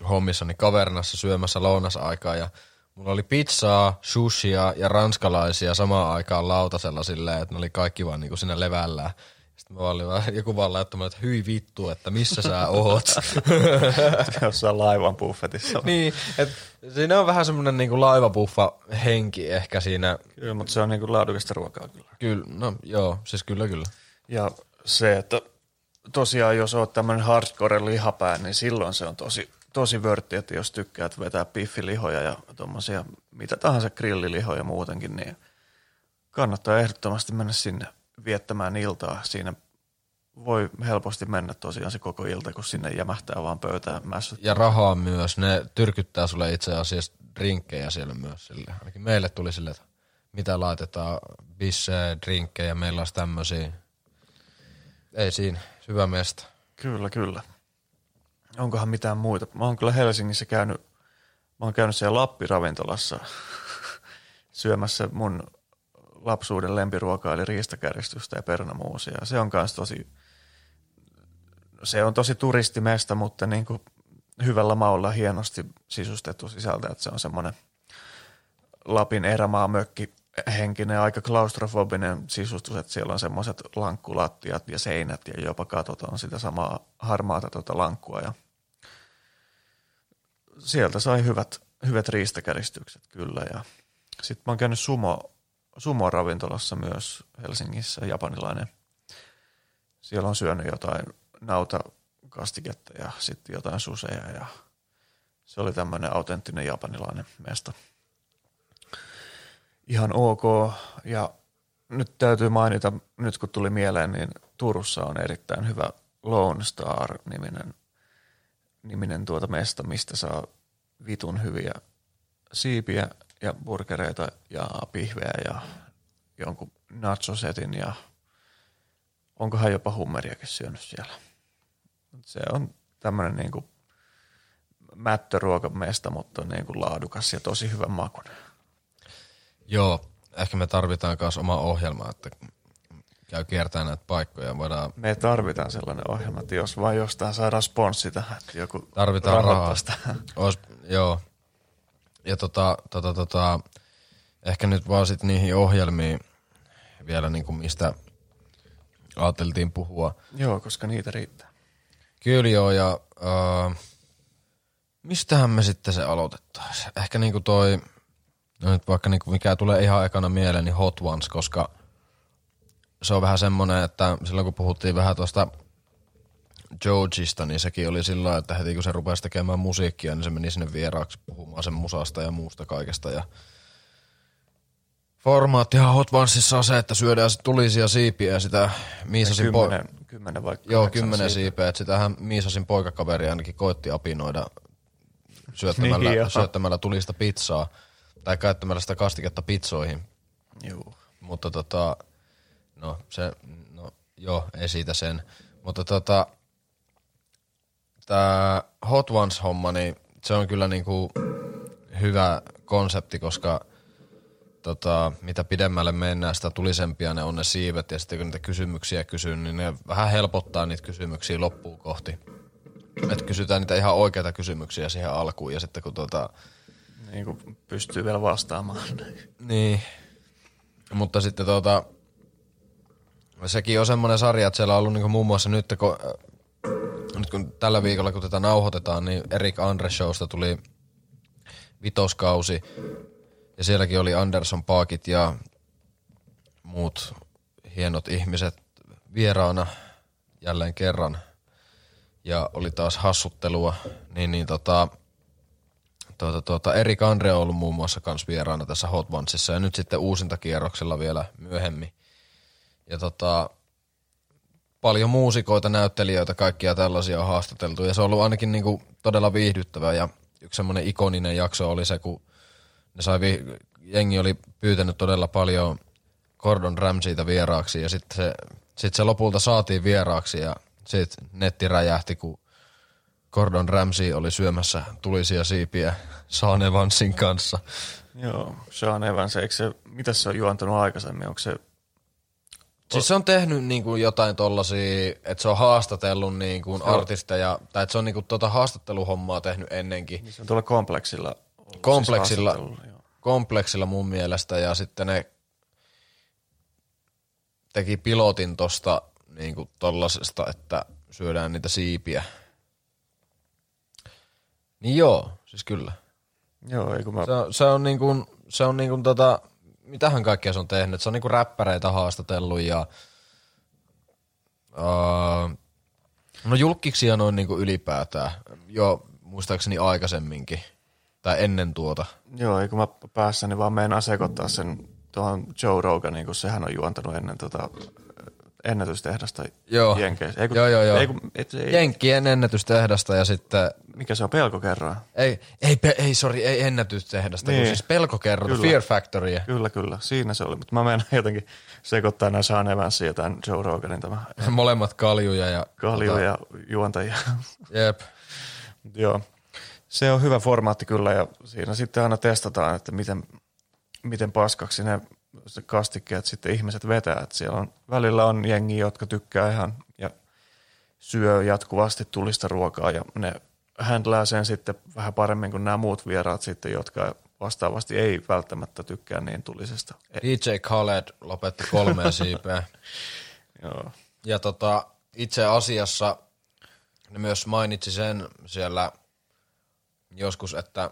hommissa, niin Kavernassa syömässä lounasaikaa, ja mulla oli pizzaa, sushia ja ranskalaisia samaan aikaan lautasella silleen, että ne oli kaikki vaan niinku siinä levällään. Sitten mä olin vaan, joku vaan laittamalla, että hyi vittu, että missä sä oot? Jossain laivan buffetissa. Niin, että siinä on vähän semmoinen niinku laivabuffa henki ehkä siinä. Kyllä, mutta se on niinku laadukasta ruokaa kyllä. Kyllä, no joo, siis kyllä. Ja se, että tosiaan jos oot tämmönen hardcore lihapää, niin silloin se on tosi vörtti, että jos tykkäät vetää piffilihoja ja tommosia mitä tahansa grillilihoja muutenkin, niin kannattaa ehdottomasti mennä sinne viettämään iltaa. Siinä voi helposti mennä tosiaan se koko ilta, kun sinne jämähtää vaan pöytään mässät. Ja rahaa myös, ne tyrkyttää sulle itse asiassa drinkkejä siellä myös sille. Ainakin meille tuli sille, että mitä laitetaan, bissejä, drinkkejä, meillä olisi tämmösiä. Ei siinä, hyvä mesta. Kyllä. Onkohan mitään muita? Mä oon kyllä Helsingissä käynyt, siellä Lappi-ravintolassa syömässä mun lapsuuden lempiruokaa, eli riistakärjistystä ja pernamuusia. Se on kans tosi turistimesta, mutta niin kuin hyvällä maulla hienosti sisustettu sisältä, että se on semmoinen Lapin erämaamökki henkinen, aika klaustrofobinen sisustus, että siellä on semmoiset lankkulattiat ja seinät ja jopa katot on sitä samaa harmaata lankkua. Ja sieltä sai hyvät riistakäristykset kyllä. Ja sitten mä oon käynyt Sumo-ravintolassa myös Helsingissä, japanilainen. Siellä on syönyt jotain nautakastiketta ja sitten jotain suseja. Ja se oli tämmöinen autenttinen japanilainen mesta. Ihan ok, ja nyt täytyy mainita, nyt kun tuli mieleen, niin Turussa on erittäin hyvä Lone Star-niminen mesta, mistä saa vitun hyviä siipiä ja burgereita ja pihveä ja jonkun nachosetin ja onkohan jopa hummeriakin syönyt siellä. Se on tämmöinen niinku mättöruokamesta, mutta niinku laadukas ja tosi hyvän makun. Joo, ehkä me tarvitaan myös oma ohjelma, että käy kiertämään näitä paikkoja. Voidaan... Me tarvitaan sellainen ohjelma, että jos vain jostain saadaan sponssi tähän, että joku tarvitaan rahoittaa. Joo. Ja ehkä nyt vaan sitten niihin ohjelmiin vielä niinku mistä ajateltiin puhua. Joo, koska niitä riittää. Kyllä joo, ja mistähän me sitten se aloitettaisiin? Ehkä niinku toi, no nyt vaikka niinku mikä tulee ihan ekana mieleen, niin Hot Ones, koska se on vähän semmoinen, että silloin kun puhuttiin vähän tuosta Jojiista, niin sekin oli sillä lailla, että heti kun se rupesi tekemään musiikkia, niin se meni sinne vieraaksi puhumaan sen musasta ja muusta kaikesta. Ja formaattihan Hot Onesissa on se, että syödään tulisia siipiä ja sitä Miisasin poika... 10 vaikka. Joo, 10 siipeä. Että sitähän Miisasin poikakaveri ainakin koitti apinoida syöttämällä tulista pizzaa tai käyttämällä sitä kastiketta pizzoihin. Joo. Mutta ei siitä sen. Mutta tää Hot Ones-homma, niin se on kyllä niinku hyvä konsepti, koska mitä pidemmälle mennään, sitä tulisempia ne on ne siivet, ja sitten kun niitä kysymyksiä kysyy, niin ne vähän helpottaa niitä kysymyksiä loppuun kohti. Että kysytään niitä ihan oikeita kysymyksiä siihen alkuun, ja sitten kun niin kun pystyy vielä vastaamaan. Niin. Mutta sitten sekin on semmoinen sarja, että siellä on ollut niinku muun muassa nyt kun tällä viikolla, kun tätä nauhoitetaan, niin Erik Andre Showsta tuli 5. kausi. Ja sielläkin oli Anderson Paakit ja muut hienot ihmiset vieraana jälleen kerran. Ja oli taas hassuttelua. Erik Andre on ollut muun muassa kans vieraana tässä Hot Onesissa. Ja nyt sitten uusintakierroksella vielä myöhemmin. Ja paljon muusikoita, näyttelijöitä, kaikkia tällaisia on haastateltu. Ja se on ollut ainakin niinku todella viihdyttävää. Ja yksi semmoinen ikoninen jakso oli se, kun jengi oli pyytänyt todella paljon Gordon Ramsayta vieraaksi, ja sitten se lopulta saatiin vieraaksi, ja sitten netti räjähti, kun Gordon Ramsay oli syömässä tulisia siipiä Sean Evansin kanssa. Joo, Sean Evans, mitä se on juontanut aikaisemmin, onko se... Siis se on tehnyt niinku jotain tollasia, että se on haastatellut niinku artisteja, tai että se on niinku haastatteluhommaa tehnyt ennenkin. Se on tuolla Kompleksilla mun mielestä, ja sitten ne teki pilotin tosta niinku tollasesta, että syödään niitä siipiä. Niin joo, siis kyllä. Joo, eikö mä... Se on niinku mitähän kaikkea se on tehnyt, se on niinku räppäreitä haastatellut ja julkkiksia noin niinku ylipäätään. Joo, muistaakseni aikaisemminkin. Tai ennen tuota. Joo, eikö mä päässä, niin vaan meinaan sekoittaa sen tuohon Joe Roganiin, kun sehän on juontanut ennen ennätystehdasta Jenkeissä. Joo. Jenkkien ennätystehdasta ja sitten... Mikä se on, pelkokerroa? Ei, ennätystehdasta, niin. Kun siis pelkokerroa, Fear Factoria. Kyllä, siinä se oli, mutta mä meinaan jotenkin sekoittaa nämä Sean Evansin ja tämän Joe Roganin. Molemmat kaljuja ja... Kaljuja, juontajia. Jep. Joo. Se on hyvä formaatti kyllä, ja siinä sitten aina testataan, että miten paskaksi ne kastikkeet sitten ihmiset vetää. Että siellä on, välillä on jengiä, jotka tykkää ihan ja syö jatkuvasti tulista ruokaa, ja ne händlää sen sitten vähän paremmin kuin nämä muut vieraat sitten, jotka vastaavasti ei välttämättä tykkää niin tulisesta. DJ Khaled lopetti 3 siipeä. Joo. Ja itse asiassa ne myös mainitsi sen siellä... Joskus, että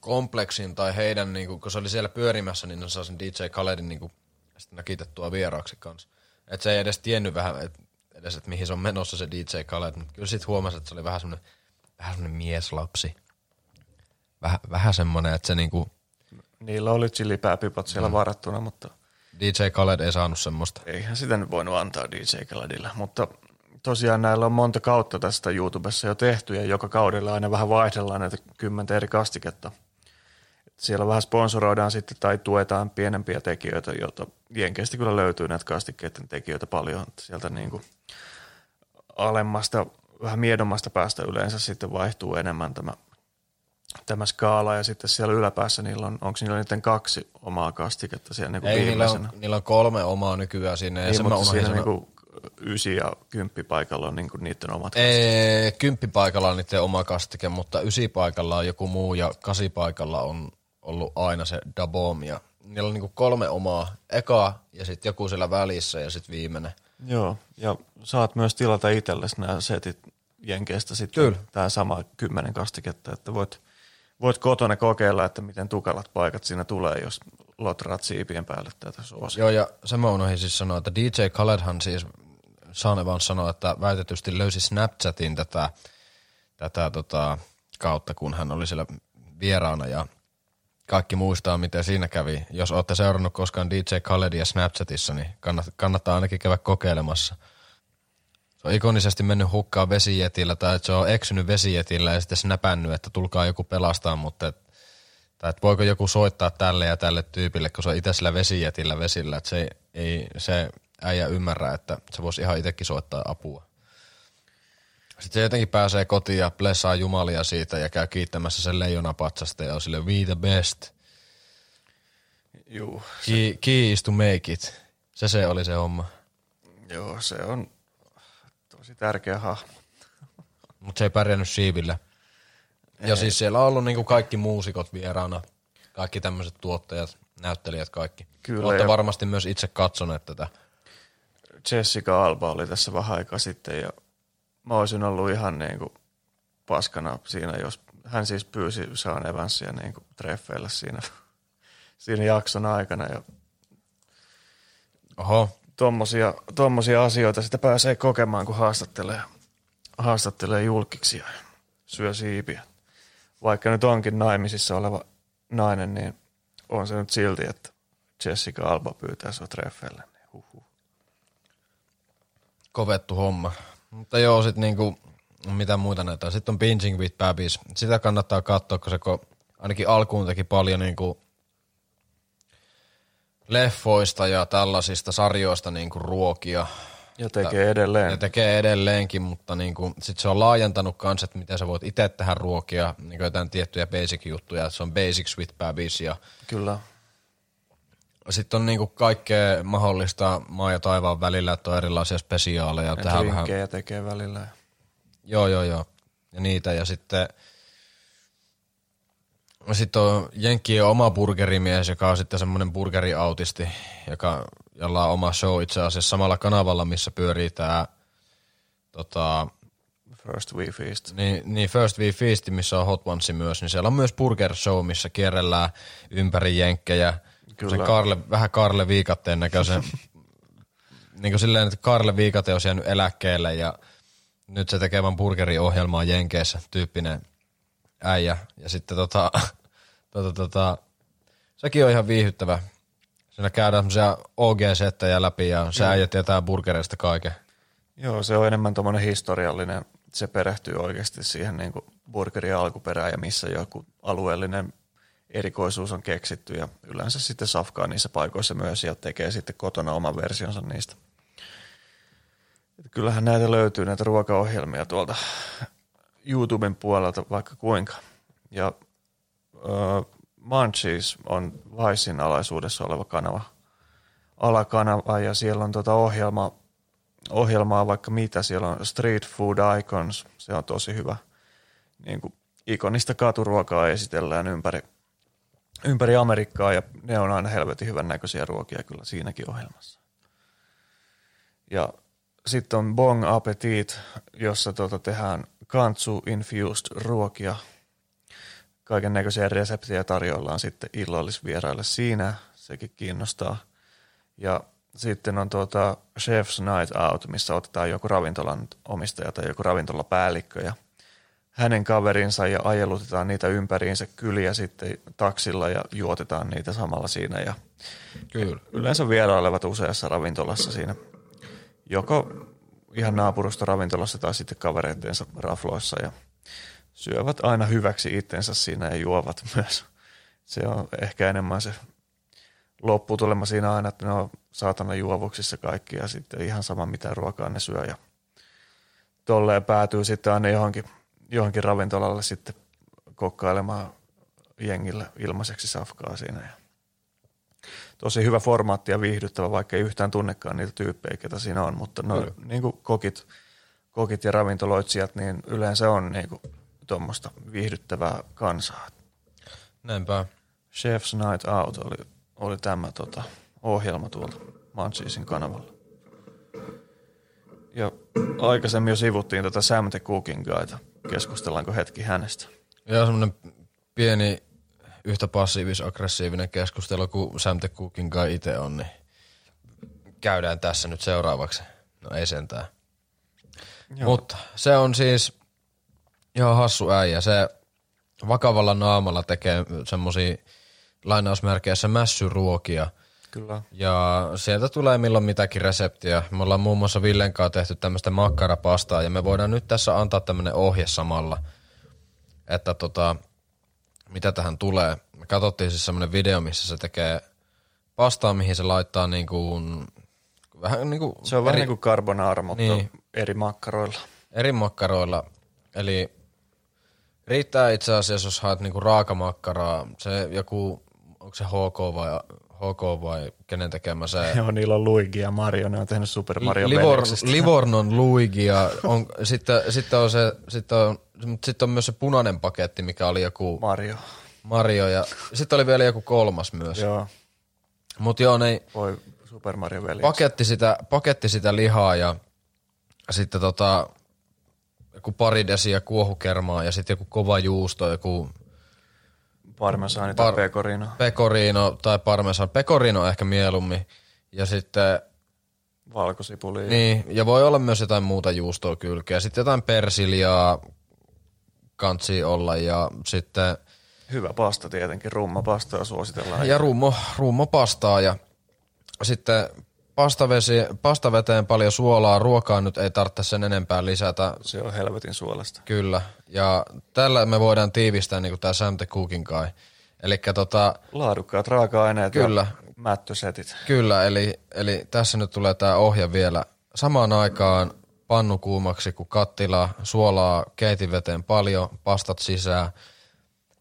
Kompleksin tai heidän, niinku, kun se oli siellä pyörimässä, niin ne saa sen DJ Khaledin niinku, sitten nakitettua vieraaksi kanssa. Että se ei edes tiennyt vähän edes, että mihin se on menossa se DJ Khaled, mutta kyllä sitten huomasi, että se oli vähän semmoinen mieslapsi. Vähän semmoinen, että se niinku... Niillä oli chilipääpipat siellä varattuna, mutta... DJ Khaled ei saanut semmoista. Eihän sitä nyt voinut antaa DJ Khaledilla, mutta... Tosiaan näillä on monta kautta tästä YouTubessa jo tehty, ja joka kaudella aina vähän vaihdellaan näitä 10 eri kastiketta. siellä vähän sponsoroidaan sitten tai tuetaan pienempiä tekijöitä, joita Jenkeistä kyllä löytyy näitä kastikkeiden tekijöitä paljon. Sieltä niin kuin alemmasta, vähän miedommasta päästä yleensä sitten vaihtuu enemmän tämä skaala, ja sitten siellä yläpäässä niillä on, onko niillä niiden kaksi omaa kastiketta siellä niin ei, niillä on 3 omaa nykyään sinne. Niin, mutta siinä niin kuin 9 ja 10 paikalla on niin kuin niiden omat kastiket. 10 paikalla on niiden oma kastike, mutta 9 paikalla on joku muu ja 8 paikalla on ollut aina se Dabom. Ja niillä on niin kuin 3 omaa, eka ja sitten joku siellä välissä ja sitten viimeinen. Joo, ja saat myös tilata itsellesi nämä setit Jenkeistä sitten. Kyllä. Tämä sama 10 kastiketta, että voit kotona kokeilla, että miten tukalat paikat siinä tulee, jos lotraat siipien päälle tätä suosia. Joo, ja se mä unohdin siis sanoa, että DJ Khaledhan siis Saanevan sanoi, että väitetysti löysi Snapchatin tätä kautta, kun hän oli siellä vieraana, ja kaikki muistaa, miten siinä kävi. Jos olette seurannut koskaan DJ Khaledia Snapchatissa, niin kannattaa ainakin käydä kokeilemassa. Se on ikonisesti mennyt hukkaan vesijetillä, tai että se on eksynyt vesijetillä ja sitten snäpännyt, että tulkaa joku pelastaa, mutta tai että voiko joku soittaa tälle ja tälle tyypille, kun se on itse sillä vesijetillä vesillä, että se äijä ymmärrä, että se voisi ihan itsekin soittaa apua. Sitten se jotenkin pääsee kotiin ja blessaa jumalia siitä ja käy kiittämässä sen leijonapatsasta ja on silleen, we the best. Juu. Se... Key is to make it. Se oli se homma. Joo, se on tosi tärkeä hahmo. Mutta se ei pärjännyt siivillä. Ei. Ja siis siellä on ollut niinku kaikki muusikot vieraana, kaikki tämmöiset tuottajat, näyttelijät, kaikki. Kyllä. Olette varmasti myös itse katsoneet tätä. Jessica Alba oli tässä vähän aikaa sitten ja mä olisin ollut ihan niinku paskana siinä, jos hän siis pyysi Sean Evansia niinku treffeillä siinä jakson aikana. Ja oho. Tommosia asioita sitä pääsee kokemaan, kun haastattelee julkiksi ja syö siipiä. Vaikka nyt onkin naimisissa oleva nainen, niin on se nyt silti, että Jessica Alba pyytää sua treffeille. Huhhuh. Kovettu homma. Mutta joo, sit niinku, mitä muuta näitä. Sitten on Binging with Babies. Sitä kannattaa katsoa, koska ainakin alkuun teki paljon niinku leffoista ja tällaisista sarjoista niinku ruokia. Ja tekee edelleen. Ja tekee edelleenkin, mutta niinku, sit se on laajentanut kans, että miten sä voit itse tehdä ruokia, niinku jotain tiettyjä basic-juttuja. Se on Basics with Babies ja... Kyllä. Sitten on niinku kaikkea mahdollista maa ja taivaan välillä, että on erilaisia spesiaaleja. Ja linkkejä tekee välillä. Joo. Ja niitä. Ja sitten on Jenkkien oma burgerimies, joka on sitten semmoinen burgeriautisti, jolla on oma show itse asiassa samalla kanavalla, missä pyörii tämä First We Feast. Niin First We Feast, missä on Hot Ones myös, niin siellä on myös burger show, missä kierrellään ympäri jenkkejä. Kyllä. Se Karle Viikateen näköisen, niin kuin silleen, että Karle Viikate on jäänyt eläkkeelle ja nyt se tekee vaan burgeriohjelmaa Jenkeissä, tyyppinen äijä. Ja sitten sekin on ihan viihdyttävä. Siinä käydään semmoisia OG-settejä läpi ja se äijä tietää burgereista kaiken. Joo, se on enemmän tommoinen historiallinen, se perehtyy oikeasti siihen niin kuin burgerin alkuperään ja missä joku alueellinen erikoisuus on keksitty ja yleensä sitten safkaa niissä paikoissa myös ja tekee sitten kotona oman versionsa niistä. Et kyllähän näitä löytyy, näitä ruokaohjelmia tuolta YouTuben puolelta vaikka kuinka. Ja Munchies on Vicen alaisuudessa oleva alakanava ja siellä on ohjelmaa vaikka mitä. Siellä on Street Food Icons, se on tosi hyvä. Niin kuin ikonista katuruokaa esitellään ympäri Amerikkaa ja ne on aina helvetin hyvän näköisiä ruokia kyllä siinäkin ohjelmassa. Ja sitten on Bon Appetit, jossa tehdään kantsu-infused ruokia. Kaiken näköisiä reseptejä tarjoillaan sitten illallisvieraille siinä, sekin kiinnostaa. Ja sitten on Chef's Night Out, missä otetaan joku ravintolan omistaja tai joku ravintolapäällikkö ja hänen kaverinsa ja ajelutetaan niitä ympäriinsä kyliä sitten taksilla ja juotetaan niitä samalla siinä. Ja kyllä. Yleensä vierailevat useassa ravintolassa siinä, joko ihan naapurusta ravintolassa tai sitten kavereittensa rafloissa ja syövät aina hyväksi itsensä siinä ja juovat myös se on ehkä enemmän se lopputulema siinä aina, että ne on saatana juovuksissa kaikki ja sitten ihan sama mitä ruokaa ne syö ja tolleen päätyy sitten aina johonkin ravintolalle sitten kokkailemaan jengillä ilmaiseksi safkaa siinä. Ja tosi hyvä formaatti ja viihdyttävä, vaikka ei yhtään tunnekaan niitä tyyppejä, ketä siinä on, mutta niin kuin kokit ja ravintoloitsijat, niin yleensä on niin kuin tuommoista viihdyttävää kansaa. Näinpä. Chef's Night Out oli tämä ohjelma tuolta Munchiesin kanavalla. Ja aikaisemmin jo sivuttiin tätä Sam the Cooking Guyta. Keskustellaanko hetki hänestä? Joo, semmoinen pieni, yhtä passiivis-aggressiivinen keskustelu kuin Sam the Cooking Guy itse on, niin käydään tässä nyt seuraavaksi. No ei sentään. Joo. Mutta se on siis ihan hassu äijä. Se vakavalla naamalla tekee semmosia lainausmerkeissä mässyruokia. Kyllä. Ja sieltä tulee milloin mitäkin reseptiä. Me ollaan muun muassa Villen kanssa tehty tämmöistä makkarapastaa ja me voidaan nyt tässä antaa tämmönen ohje samalla, että mitä tähän tulee. Me katsottiin siis semmonen video, missä se tekee pastaa, mihin se laittaa vähän niinku... Se on vähän niinku carbonara, mutta niin, eri makkaroilla. Eri makkaroilla. Eli riittää itse asiassa, jos haet niinku raakamakkaraa. Se joku, onko se HK vai kenen tekemä se? Joo, niillä on Luigi ja Mario, ne on tehnyt Super Mario veljeksestä. Livornon Luigi ja on, sitten on myös se punainen paketti, mikä oli joku Mario ja sitten oli vielä joku kolmas myös. Joo. Mut joo, ne voi Super Mario veljeksestä. Paketti sitä lihaa ja sitten joku pari desiä kuohukermaa ja sitten joku kova juusto, joku parmesaani tai pecorino. Pecorino tai parmesan. Pecorino ehkä mieluummin. Ja sitten valkosipulia. Niin, ja voi olla myös jotain muuta juustoa kylkeä. Sitten jotain persiljaa kantsi olla ja sitten hyvä pasta tietenkin, rummopastaa suositellaan. Ja rummopastaa ja sitten pastaveteen paljon suolaa, ruokaa nyt ei tarvitse sen enempää lisätä. Se on helvetin suolasta. Kyllä, ja tällä me voidaan tiivistää niin kuin tämä Sam the Cooking Guy. Elikkä laadukkaat raaka-aineet kyllä, ja mättösetit. Kyllä, eli tässä nyt tulee tämä ohje vielä. Samaan aikaan pannu kuumaksi kuin kattila, suolaa keitinveteen paljon, pastat sisään.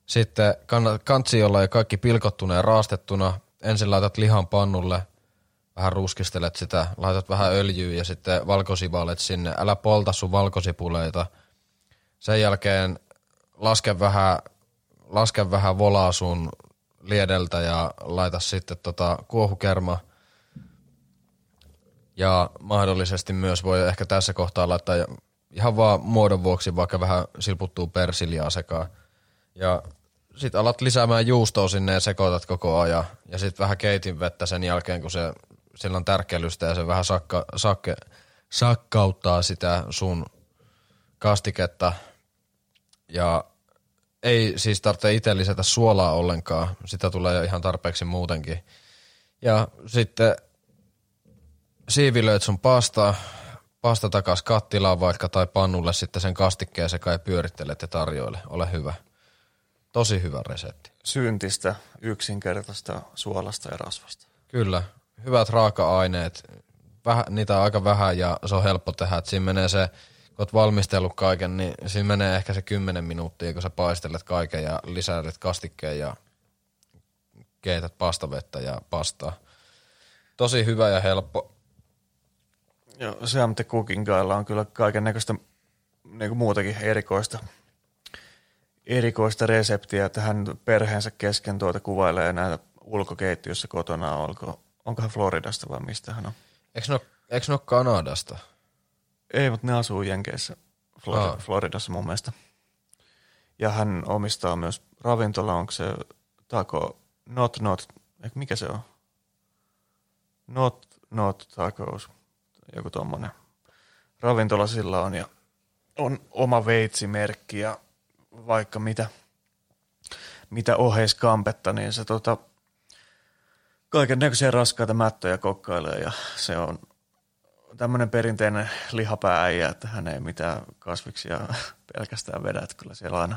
Sitten kantsi olla jo kaikki pilkottuna ja raastettuna. Ensin laitat lihan pannulle. Vähän ruskistelet sitä, laitat vähän öljyä ja sitten valkosipulit sinne. Älä polta sun valkosipuleita. Sen jälkeen laske vähän volaa sun liedeltä ja laita sitten kuohukerma. Ja mahdollisesti myös voi ehkä tässä kohtaa laittaa ihan vaan muodon vuoksi vaikka vähän silputtuu persiljaa sekaan. Ja sit alat lisäämään juustoa sinne ja sekoitat koko ajan. Ja sit vähän keitinvettä sen jälkeen, kun se sillä on tärkkelystä ja se vähän sakkauttaa sitä sun kastiketta. Ja ei siis tarvitse itse lisätä suolaa ollenkaan. Sitä tulee jo ihan tarpeeksi muutenkin. Ja sitten siivilöit sun pasta takas kattilaan vaikka tai pannulle sitten sen kastikkeen sekaan ja pyörittelet ja tarjoile. Ole hyvä. Tosi hyvä resepti. Syntistä, yksinkertaista, suolasta ja rasvasta. Kyllä. Hyvät raaka-aineet, niitä on aika vähän ja se on helppo tehdä. Et siinä menee se, kun oot valmistellut kaiken, niin siinä menee ehkä se 10 minuuttia, kun sä paistelet kaiken ja lisäilet kastikkeen ja keität pastavettä ja pastaa. Tosi hyvä ja helppo. Ja Sam the Cooking Guylla on kyllä kaiken näköistä niin muutakin erikoista reseptiä, että hän perheensä kesken kuvailee näitä ulkokeittiössä kotona olkoon. Onkohan Floridasta vai mistä hän on? Eikö ne ole Kanadasta? Ei, mutta ne asuu Jenkeissä, Floridassa mun mielestä. Ja hän omistaa myös ravintola, onko se Taco Not, mikä se on? Not Tacos, joku tommonen. Ravintola sillä on ja on oma veitsimerkki ja vaikka mitä oheiskampetta, niin se kaiken näköisiä raskaita mättöjä kokkailee ja se on tämmöinen perinteinen lihapääijä, että hän ei mitään kasviksia pelkästään vedä, että kyllä siellä aina,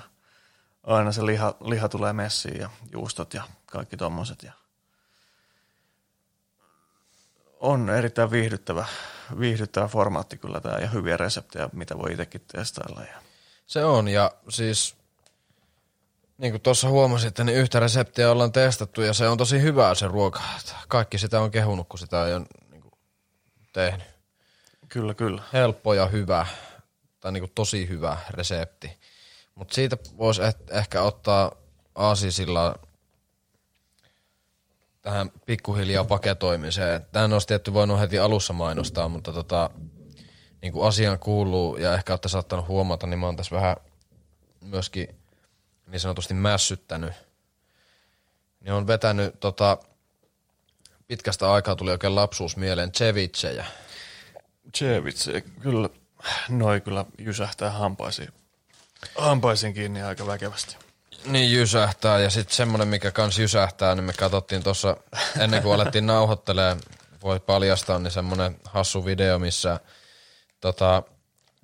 aina se liha tulee messiin ja juustot ja kaikki tommoset. Ja on erittäin viihdyttävä formaatti kyllä tämä ja hyviä reseptejä, mitä voi itsekin testailla. Se on ja siis niin kuin tuossa huomasitte, niin yhtä reseptiä ollaan testattu ja se on tosi hyvää se ruoka. Kaikki sitä on kehunut, kun sitä ei ole niin kuin tehnyt. Kyllä, kyllä. Helppo ja hyvä tai niin kuin tosi hyvä resepti. Mutta siitä voisi ehkä ottaa aasisillaan tähän pikkuhiljaa paketoimiseen. Tähän olisi tietty voinut heti alussa mainostaa, mutta niin kuin asiaan kuuluu ja ehkä olette saattanut huomata, niin mä oon tässä vähän myöskin niin sanotusti mässyttänyt. Niin on vetänyt pitkästä aikaa tuli oikein lapsuus mieleen cevichejä. Ceviche, kyllä. Noi kyllä jysähtää hampaisiin kiinni aika väkevästi. Niin jysähtää ja sitten semmoinen, mikä kans jysähtää, niin me katsottiin tuossa ennen kuin alettiin nauhoittelemaan, voi paljastaa, niin semmoinen hassu video, missä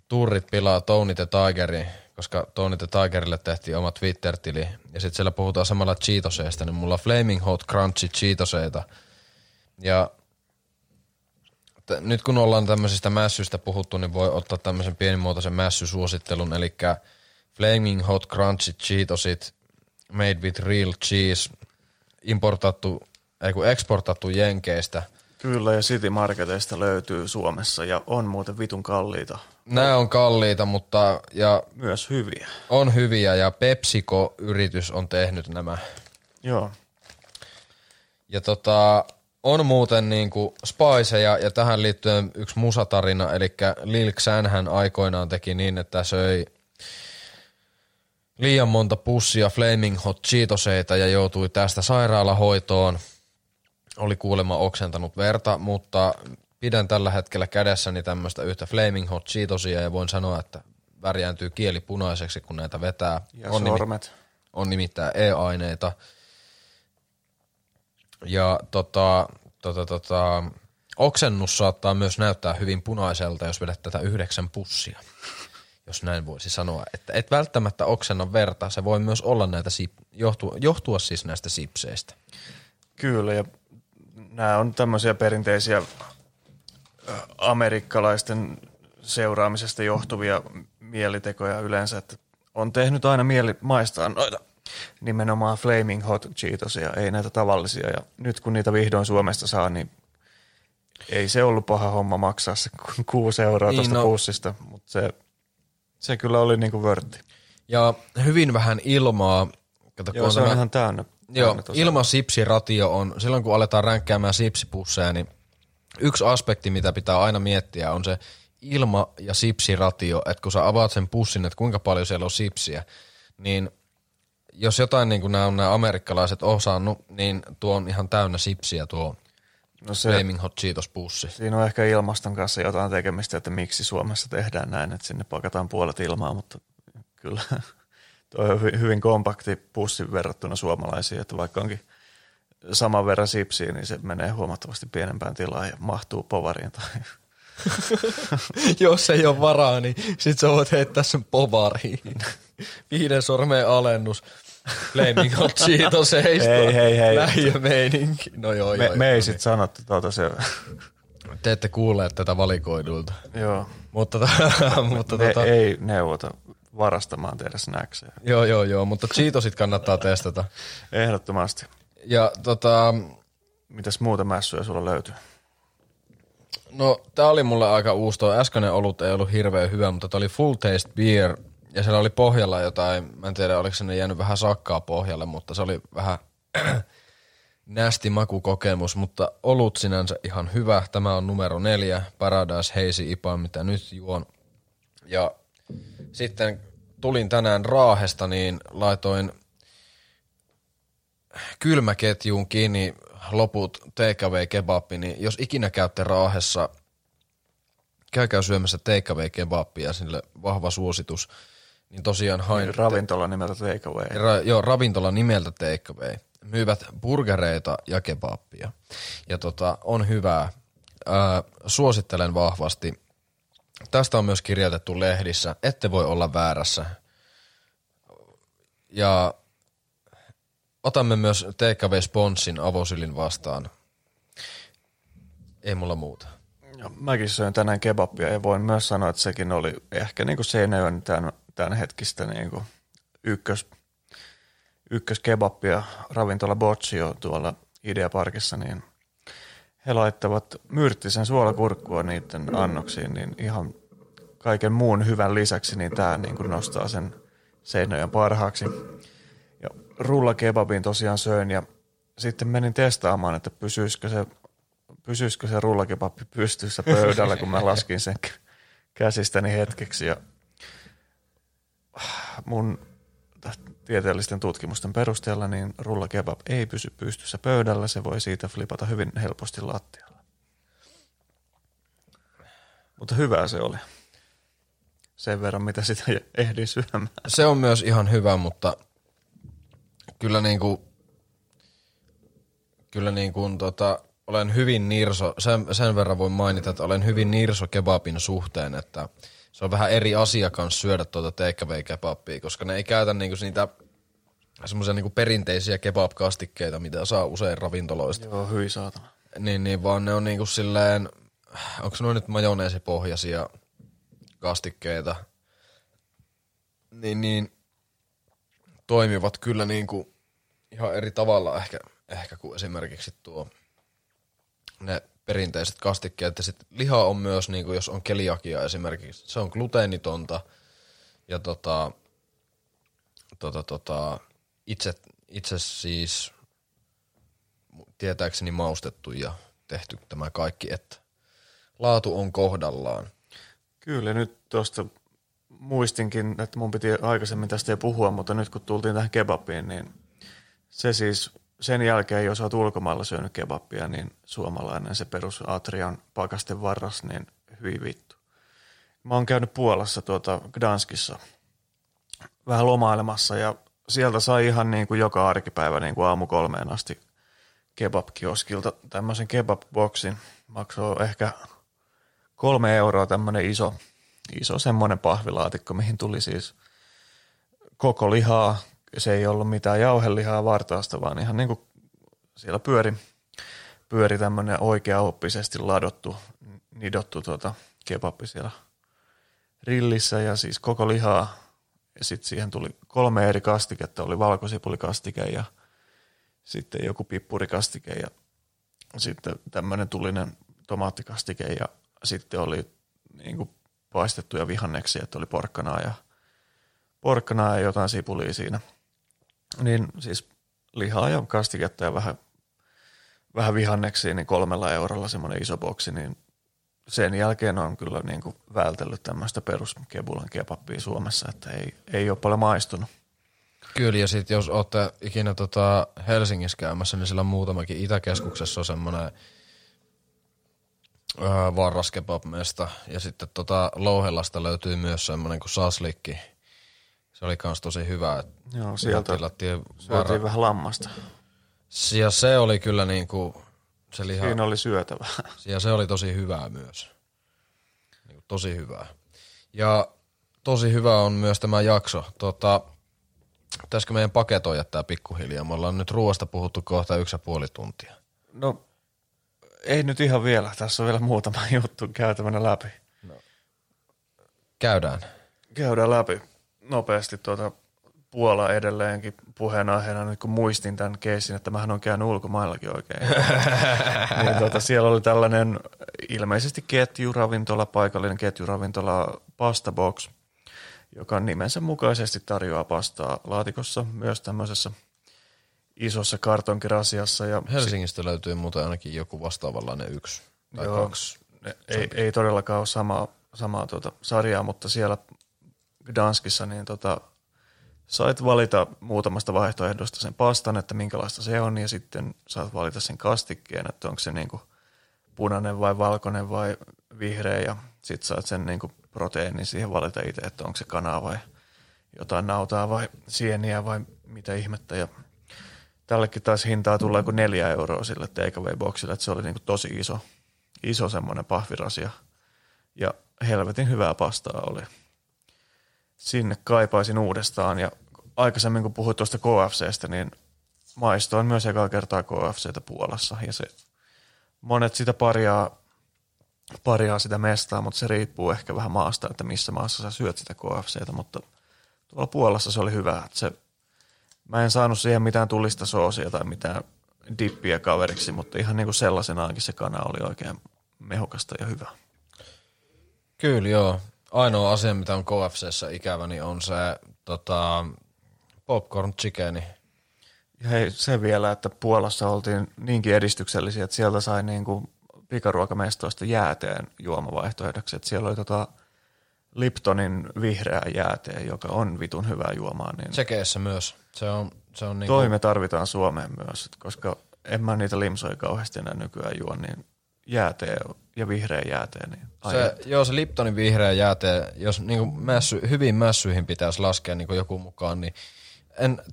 turrit pilaa Tony the Tigerin, koska Tony the Tigerille tehtiin oma Twitter-tili ja sitten siellä puhutaan samalla Cheetoseista, niin mulla on Flaming Hot Crunchy Cheetoseita ja nyt kun ollaan tämmöisistä mässyistä puhuttu, niin voi ottaa tämmöisen pienimuotoisen mässysuosittelun, eli Flaming Hot Crunchy Cheetosit made with real cheese, eksportattu Jenkeistä. Kyllä, ja City Marketeista löytyy Suomessa, ja on muuten vitun kalliita. Nämä on kalliita, mutta... ja myös hyviä. On hyviä, ja PepsiCo-yritys on tehnyt nämä. Joo. Ja on muuten niinku spiceja ja tähän liittyen yksi musatarina, eli Lil Xanhän aikoinaan teki niin, että söi liian monta pussia Flaming Hot Cheetoseita ja joutui tästä sairaalahoitoon. Oli kuulemma oksentanut verta, mutta pidän tällä hetkellä kädessäni tämmöistä yhtä Flaming Hot Cheetosia ja voin sanoa, että värjääntyy kieli punaiseksi, kun näitä vetää. Ja on sormet. On nimittäin E-aineita. Ja oksennus saattaa myös näyttää hyvin punaiselta, jos vedät tätä 9 pussia. Jos näin voisi sanoa, että et välttämättä oksenna verta, se voi myös olla näitä johtua siis näistä sipseistä. Kyllä, ja nämä on tämmöisiä perinteisiä amerikkalaisten seuraamisesta johtuvia mielitekoja yleensä, että on tehnyt aina mieli maistaa noita. Nimenomaan Flaming Hot Cheetosia, ei näitä tavallisia. Ja nyt kun niitä vihdoin Suomesta saa, niin ei se ollut paha homma maksaa se 6 euroa niin tuosta pussista, mutta se kyllä oli niinku vörtti. Ja hyvin vähän ilmaa. Kato, joo, se on ihan täynnä. Joo, ilmasipsiratio on, silloin kun aletaan ränkkäämään sipsipusseja, niin yksi aspekti, mitä pitää aina miettiä, on se ilma- ja sipsiratio, että kun sä avaat sen pussin, että kuinka paljon siellä on sipsiä, niin... jos jotain niin kuin nämä amerikkalaiset osannut, niin tuo on ihan täynnä sipsiä tuo Flaming Hot Cheetos-pussi. Siinä on ehkä ilmaston kanssa jotain tekemistä, että miksi Suomessa tehdään näin, että sinne pakataan puolet ilmaa, mutta kyllä tuo on hyvin kompakti pussi verrattuna suomalaisiin, että vaikka onkin saman verran sipsiä, niin se menee huomattavasti pienempään tilaan ja mahtuu povariin tai... Jos ei ole varaa, niin sit sä voit heittää sen povariin. 5 sormeen alennus. Flaming Hot Cheetoseista. Hei. Lähiömeininki. No joo, me ei sit sanottu se. Te ette kuulleet tätä valikoidulta. Joo. Mutta ei neuvota varastamaan teidän snackseja. Joo, mutta Cheetosit kannattaa testata. Ehdottomasti. Ja mitäs muuta mässyä sulla löytyy? No, tää oli mulle aika uusi. Tuo äskeinen olut ei ollut hirveän hyvä, mutta tää oli full taste beer. Ja siellä oli pohjalla jotain, mä en tiedä, oliko sinne jäänyt vähän sakkaa pohjalle, mutta se oli vähän nästi makukokemus. Mutta olut sinänsä ihan hyvä. Tämä on numero 4, Paradise Hazy IPA, mitä nyt juon. Ja sitten tulin tänään Raahesta, niin laitoin kylmäketjuun kiinni loput TKV-kebappi, niin jos ikinä käytte Raahessa, käykää syömässä TKV-kebappia, sille vahva suositus, niin tosiaan hain... Ravintola nimeltä TKV. Joo, ravintola nimeltä TKV. Myyvät burgereita ja kebappia. Ja on hyvää. Suosittelen vahvasti. Tästä on myös kirjoitettu lehdissä, ette voi olla väärässä. Ja otamme myös TKV-sponssin avosylin vastaan. Ei mulla muuta. Ja mäkin söin tänään kebabia ja voin myös sanoa, että sekin oli ehkä niin kuin Seinäjoen tämän hetkistä niin kuin ykköskebabia ravintola Boccio tuolla Ideaparkissa, niin he laittavat myrttisen suolakurkkua niiden annoksiin, niin ihan kaiken muun hyvän lisäksi niin tämä niin kuin nostaa sen Seinäjoen parhaaksi. Ja rullakebabin tosiaan söin ja sitten menin testaamaan, että pysyisikö se rullakebappi pystyssä pöydällä, kun mä laskin sen käsistäni hetkeksi. Ja mun tieteellisten tutkimusten perusteella niin rullakebab ei pysy pystyssä pöydällä. Se voi siitä flipata hyvin helposti lattialla. Mutta hyvää se oli. Sen verran, mitä sitä ehdin syömään. Se on myös ihan hyvä, mutta kyllä olen hyvin nirso, sen verran voin mainita, että olen hyvin nirso kebabin suhteen, että se on vähän eri asia kanssa syödä tuota takeaway-kebabia, koska ne ei käytä niitä semmoisia perinteisiä kebab-kastikkeita, mitä saa usein ravintoloista. Joo, hyi saatana. Niin, vaan ne on niinku silleen, onko ne nyt majoneesipohjaisia kastikkeita, niin toimivat kyllä niinku ihan eri tavalla ehkä kuin esimerkiksi tuo ne perinteiset kastikkeet. Ja sitten liha on myös, niin kuin jos on keliakia esimerkiksi, se on gluteenitonta ja itse siis tietääkseni maustettu ja tehty tämä kaikki, että laatu on kohdallaan. Kyllä, nyt tuosta muistinkin, että mun piti aikaisemmin tästä ei puhua, mutta nyt kun tultiin tähän kebabiin, niin se siis sen jälkeen, jos olet ulkomailla syönyt kebabia, niin suomalainen se perus Atrian pakasten varras, niin hyi vittu. Mä oon käynyt Puolassa Gdanskissa vähän lomailemassa ja sieltä sai ihan niin kuin joka arkipäivä niin kuin aamu 3 asti kebab-kioskilta tämmöisen kebab-boksin. Maksoi ehkä 3 euroa tämmöinen iso semmoinen pahvilaatikko, mihin tuli siis koko lihaa. Se ei ollut mitään jauhelihaa vartaasta, vaan ihan niin kuin siellä pyöri tämmöinen oikeaoppisesti ladottu, nidottu kebappi siellä rillissä ja siis koko lihaa. Ja sitten siihen tuli 3 eri kastiketta, oli valkosipulikastike ja sitten joku pippurikastike ja sitten tämmöinen tulinen tomaattikastike ja sitten oli niin kuin paistettuja vihanneksia, että oli porkkanaa ja jotain sipulia siinä. Niin siis lihaa ja kastiketta ja vähän vihanneksia, niin 3 eurolla semmoinen iso boksi, niin sen jälkeen on kyllä niin kuin vältellyt tämmöistä peruskebulan kebabbia Suomessa, että ei ole paljon maistunut. Kyllä, ja sitten jos olette ikinä Helsingissä käymässä, niin siellä muutamakin Itäkeskuksessa on semmoinen varraskebab-mesta, ja sitten Louhelasta löytyy myös semmoinen kuin saslikki. Se oli kans tosi hyvä. Joo, sieltä syötiin vähän lammasta. Ja se oli kyllä niinku se liha. Siinä oli syötävää. Ja se oli tosi hyvää myös. Niinku tosi hyvää. Ja tosi hyvä on myös tämä jakso. Pitäisikö meidän paketoida tää pikkuhiljaa? Me ollaan nyt ruoasta puhuttu kohta 1,5 tuntia. No, ei nyt ihan vielä. Tässä on vielä muutama juttu käytävänä läpi. No. Käydään läpi. Nopeasti Puola edelleenkin puheenaiheena, nyt kun muistin tämän keissin, että mähän on käynyt ulkomaillakin oikein. Niin, siellä oli tällainen ilmeisesti ketjuravintola, paikallinen ketjuravintola Pasta Box, joka nimensä mukaisesti tarjoaa pastaa laatikossa, myös tämmöisessä isossa kartonkirasiassa. Ja Helsingistä löytyy muuten ainakin joku vastaavanlainen 1 tai 2. Ei todellakaan ole samaa sarjaa, mutta siellä Gdanskissa niin sait valita muutamasta vaihtoehdosta sen pastan, että minkälaista se on, ja sitten saat valita sen kastikkeen, että onko se niinku punainen vai valkoinen vai vihreä, ja sitten saat sen niinku proteiinin siihen valita itse, että onko se kanaa vai jotain nautaa vai sieniä vai mitä ihmettä. Ja tällekin taas hintaa tulee joku 4 euroa sille takeaway-boksille, että se oli niinku tosi iso semmoinen pahvirasia, ja helvetin hyvää pastaa oli. Sinne kaipaisin uudestaan ja aikaisemmin kun puhuit tuosta KFCstä, niin maistoin myös ekaa kertaa KFCtä Puolassa. Ja se, monet sitä parjaa sitä mestaa, mutta se riippuu ehkä vähän maasta, että missä maassa sä syöt sitä KFCtä. Mutta tuolla Puolassa se oli hyvä. Että se, mä en saanut siihen mitään tulista soosia tai mitään dippiä kaveriksi, mutta ihan niin kuin sellaisenaankin se kana oli oikein mehukasta ja hyvä. Kyllä joo. Ainoa asia, mitä on KFC:ssä ikäväni, on se popcorn chickeni. Hei, se vielä, että Puolassa oltiin niinkin edistyksellisiä, että sieltä sai niinku pikaruokamestoista jääteen juomavaihtoehdoksi. Että siellä oli Liptonin vihreä jääteen, joka on vitun hyvää juomaa. Niin Tsekeissä myös. Se on niinku... Toi me tarvitaan Suomeen myös, koska en mä niitä limsoja kauheasti enää nykyään juo, niin jäätee ja vihreä jäätee. Niin se Liptonin vihreä jäätee, jos niinku hyvin mässyihin pitäisi laskea niinku joku mukaan, niin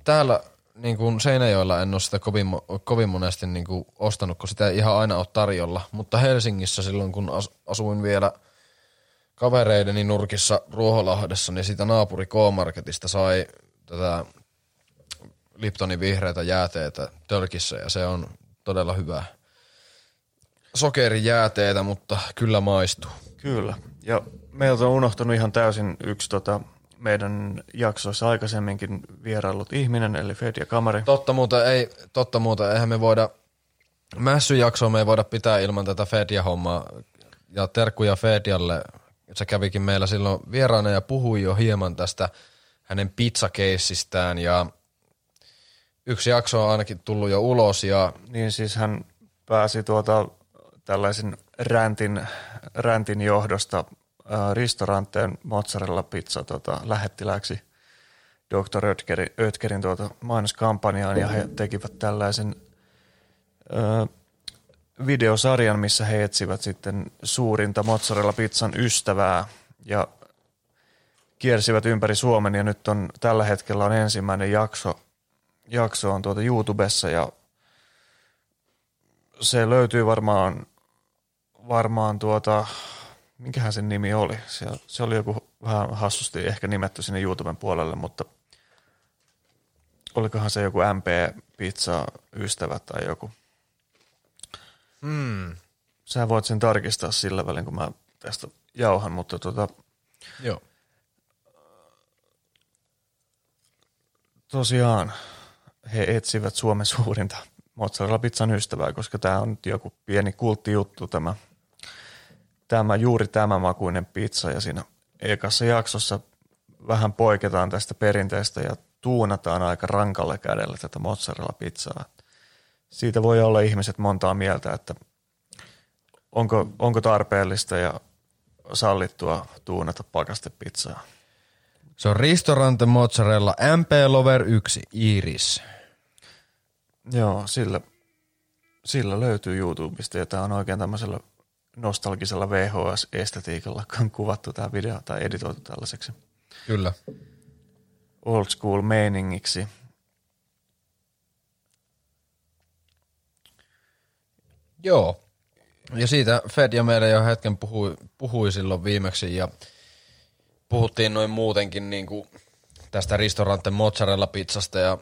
täällä niinku Seinäjoella en ole sitä kovin monesti niinku ostanut, kun sitä ei ihan aina ole tarjolla. Mutta Helsingissä silloin, kun asuin vielä kavereideni nurkissa Ruoholahdessa, niin siitä naapuri K-Marketista sai tätä Liptonin vihreitä jääteitä tölkissä, ja se on todella hyvää. Sokerijääteitä, mutta kyllä maistuu. Kyllä. Ja meiltä on unohtunut ihan täysin yksi meidän jaksoissa aikaisemminkin vieraillut ihminen, eli Fedja Kamari. Totta muuta, eihän me voida, mässyjaksoa me ei voida pitää ilman tätä Fedja-hommaa. Ja terkkuja Fedjalle, se kävikin meillä silloin vieraana ja puhui jo hieman tästä hänen pizzakeissistään, ja yksi jakso on ainakin tullut jo ulos. Ja niin siis hän pääsi tällaisen räntin johdosta Ristoranteen mozzarella pizza lähettilääksi Dr. Oetkerin mainoskampanjaan, ja he tekivät tällaisen videosarjan, missä he etsivät sitten suurinta mozzarella pizzan ystävää ja kiersivät ympäri Suomen, ja nyt on tällä hetkellä on ensimmäinen jakso on YouTubessa, ja se löytyy varmaan minkähän sen nimi oli. Se oli joku vähän hassusti ehkä nimetty sinne YouTuben puolelle, mutta olikohan se joku MP-pizza-ystävä tai joku. Sä voit sen tarkistaa sillä välin, kun mä tästä jauhan, mutta Joo. Tosiaan he etsivät Suomen suurinta mozzarella pizzan ystävää, koska tää on nyt joku pieni kulttijuttu tämä juuri tämä makuinen pizza, ja siinä ekassa jaksossa vähän poiketaan tästä perinteestä ja tuunataan aika rankalle kädellä tätä mozzarella pizzaa. Siitä voi olla ihmiset montaa mieltä, että onko tarpeellista ja sallittua tuunata pakastepizzaa. Se on Ristorante Mozzarella MP Lover 1 Iris. Joo, sillä löytyy YouTubesta, ja tämä on oikein tämmöisellä nostalgisella VHS-estetiikalla, kun on kuvattu tämä video tai editoitu tällaiseksi. Kyllä. Old school meiningiksi. Joo. Ja siitä Fedja meillä jo hetken puhui silloin viimeksi, ja puhuttiin noin muutenkin niin kuin tästä Ristorante Mozzarella pizzasta, ja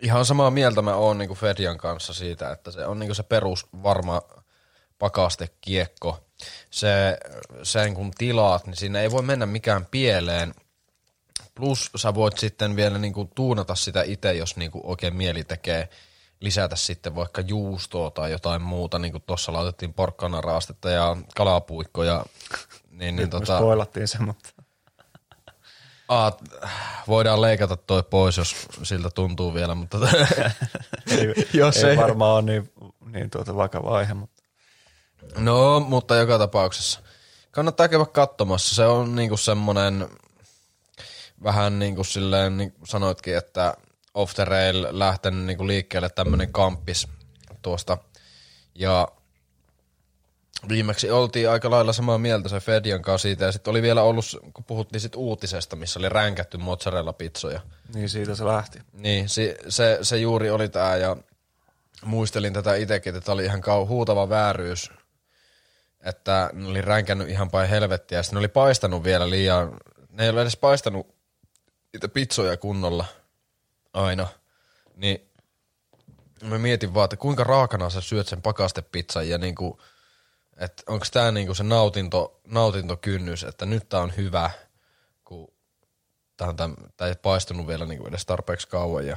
ihan samaa mieltä mä oon niin kuin Fedjan kanssa siitä, että se on niin kuin se perus varma pakastekiekko. Sen kun tilaat, niin siinä ei voi mennä mikään pieleen. Plus sä voit sitten vielä niin kuin tuunata sitä itse, jos niin kuin oikein mieli tekee, lisätä sitten vaikka juustoa tai jotain muuta, niin kuin tuossa laitettiin porkkanaraastetta ja kalapuikkoja. Niin me spoilattiin se, mutta... voidaan leikata toi pois, jos siltä tuntuu vielä, mutta... ei varmaan ole niin vakava aihe, mutta... No, mutta joka tapauksessa. Kannattaa käydä katsomassa. Se on niinku semmonen, vähän niinku silleen, niin kuin sanoitkin, että Off the Rail lähtenyt niinku liikkeelle tämmönen kamppis tuosta. Ja viimeksi oltiin aika lailla samaa mieltä se Fedjan kanssa siitä, ja sitten oli vielä ollut, kun puhuttiin sit uutisesta, missä oli ränkätty mozzarella-pizzoja. Niin, siitä se lähti. Niin, se juuri oli tää, ja muistelin tätä itsekin, että oli ihan huutava vääryys, että ne oli ränkännyt ihan päin helvettiä, ja sitten ne oli paistanut vielä liian, ne ei ole edes paistanut niitä pizzoja kunnolla. aina, niin mä mietin vaan, että kuinka raakana sä syöt sen pakastepizzan ja niinku, että onko tää niinku se nautintokynnys, että nyt tää on hyvä, kun tää ei paistunut vielä niinku edes tarpeeksi kauan. Ja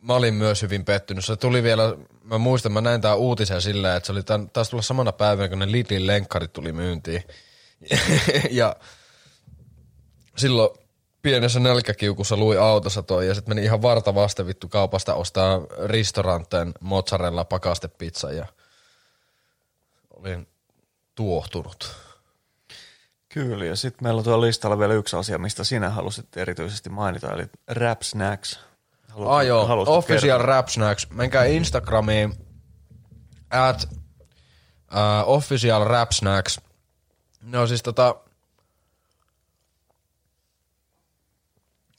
mä olin myös hyvin pettynyt. Se tuli vielä, mä muistan, mä näin tää uutisen silleen, että se oli taas tulla samana päivänä, kun ne Lidlin lenkkarit tuli myyntiin. Ja silloin pienessä nälkäkiukussa luin autossa toi ja sitten meni ihan varta vasten vittu kaupasta ostaa Ristoranten mozzarella pakastepizza ja olin tuohtunut. Kyllä, ja sitten meillä on tuolla listalla vielä yksi asia, mistä sinä halusit erityisesti mainita, eli Rapsnacks. Joo, Official Rapsnacks. Menkää Instagramiin Official Rapsnacks. No siis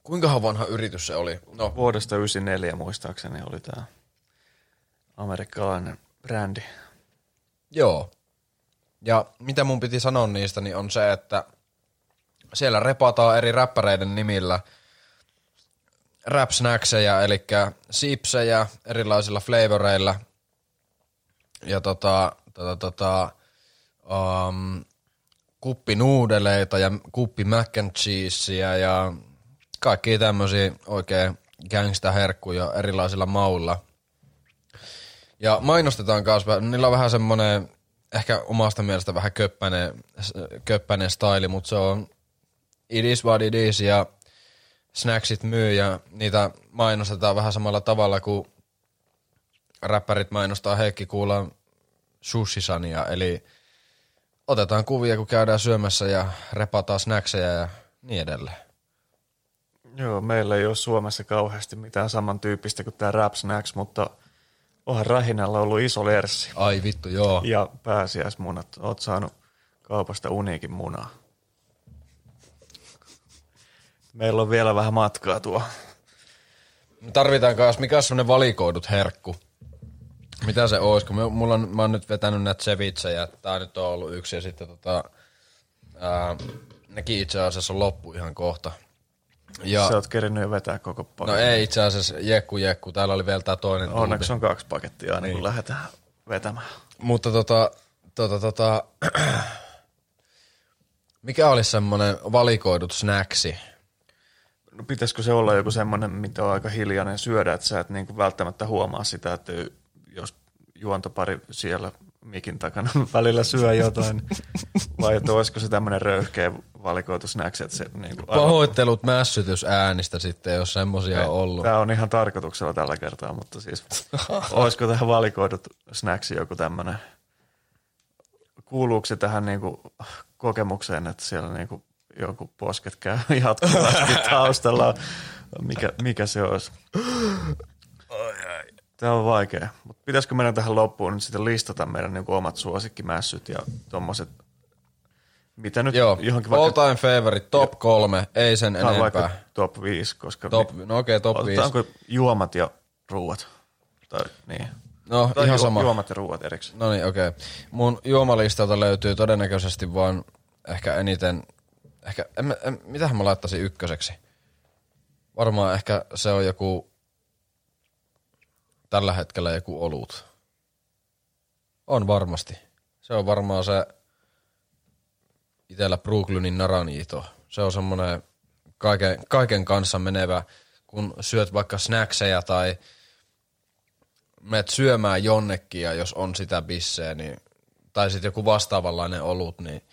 kuinkahan vanha yritys se oli? No. Vuodesta 1994 muistaakseni oli tää amerikkalainen brändi. Joo. Ja mitä mun piti sanoa niistä, niin on se, että siellä repataan eri räppäreiden nimillä rapsnackseja, eli sipsejä erilaisilla flavoreilla. Ja kuppinuudeleita ja kuppi mac and cheesea ja kaikkia tämmöisiä oikein gangsta-herkkuja erilaisilla mauilla. Ja mainostetaan kanssa, niillä on vähän semmoinen, ehkä omasta mielestä vähän köppäinen staili, mutta se on it is what it is ja snacksit myy ja niitä mainostetaan vähän samalla tavalla kuin räppärit mainostaa Heikki Kuulan sushishania, eli otetaan kuvia, kun käydään syömässä ja repataan snackseja ja niin edelleen. Joo, meillä ei ole Suomessa kauheasti mitään samantyyppistä kuin tämä Rapsnacks, mutta onhan Rahinalla ollut iso lerssi. Ai vittu, joo. Ja pääsiäismunat. Oot saanut kaupasta uniikin munaa. Meillä on vielä vähän matkaa tuo. Me tarvitaan kanssa, mikä on semmoinen valikoidut herkku? Mitä se olisi, kun mä oon nyt vetänyt näitä cevichejä, tää nyt on ollut yksi ja sitten nekin itse asiassa on loppu ihan kohta. Ja sä oot kerinnyt jo vetää koko paketti. No ei itse asiassa, jekku, täällä oli vielä tää toinen. Onneksi tuubi. On kaksi pakettia aina, niin. Kun lähdetään vetämään. Mutta mikä olisi semmonen valikoidut snacksi? No pitäisikö se olla joku semmonen, mitä on aika hiljainen syödä, että sä et niinku välttämättä huomaa sitä, että jos juontopari siellä mikin takana välillä syö jotain, vai että olisiko se tämmöinen röyhkeä valikoitu snacks, että se niinku pahoittelut mässytysäänistä sitten, jos semmosia on ollut. Tää on ihan tarkoituksella tällä kertaa, mutta siis olisiko tähän valikoidut snacksi joku tämmönen, kuuluuko se tähän niinku kokemukseen, että siellä niinku joku posket käy jatkuvasti taustalla, mikä se olisi? Tämä on vaikea, mutta pitäisikö meidän tähän loppuun nyt sitten listata meidän niin omat suosikkimässyt ja tommoset, mitä nyt joo, johonkin all time favorite, top 3, ei sen enempää. Tai vaikka top 5, koska top 5. Otetaanko juomat ja ruuat? Tai niin. No tai ihan sama. Juomat ja ruuat erikseen. No niin, okei. Mun juomalistalta löytyy todennäköisesti vaan ehkä eniten, mitähän mä laittaisin ykköseksi? Varmaan ehkä se on joku tällä hetkellä joku olut. On varmasti. Se on varmaan se itellä Brooklynin naranjito. Se on semmoinen kaiken kanssa menevä, kun syöt vaikka snackseja tai menet syömään jonnekin ja jos on sitä bisseä, niin, tai sitten joku vastaavanlainen olut, niin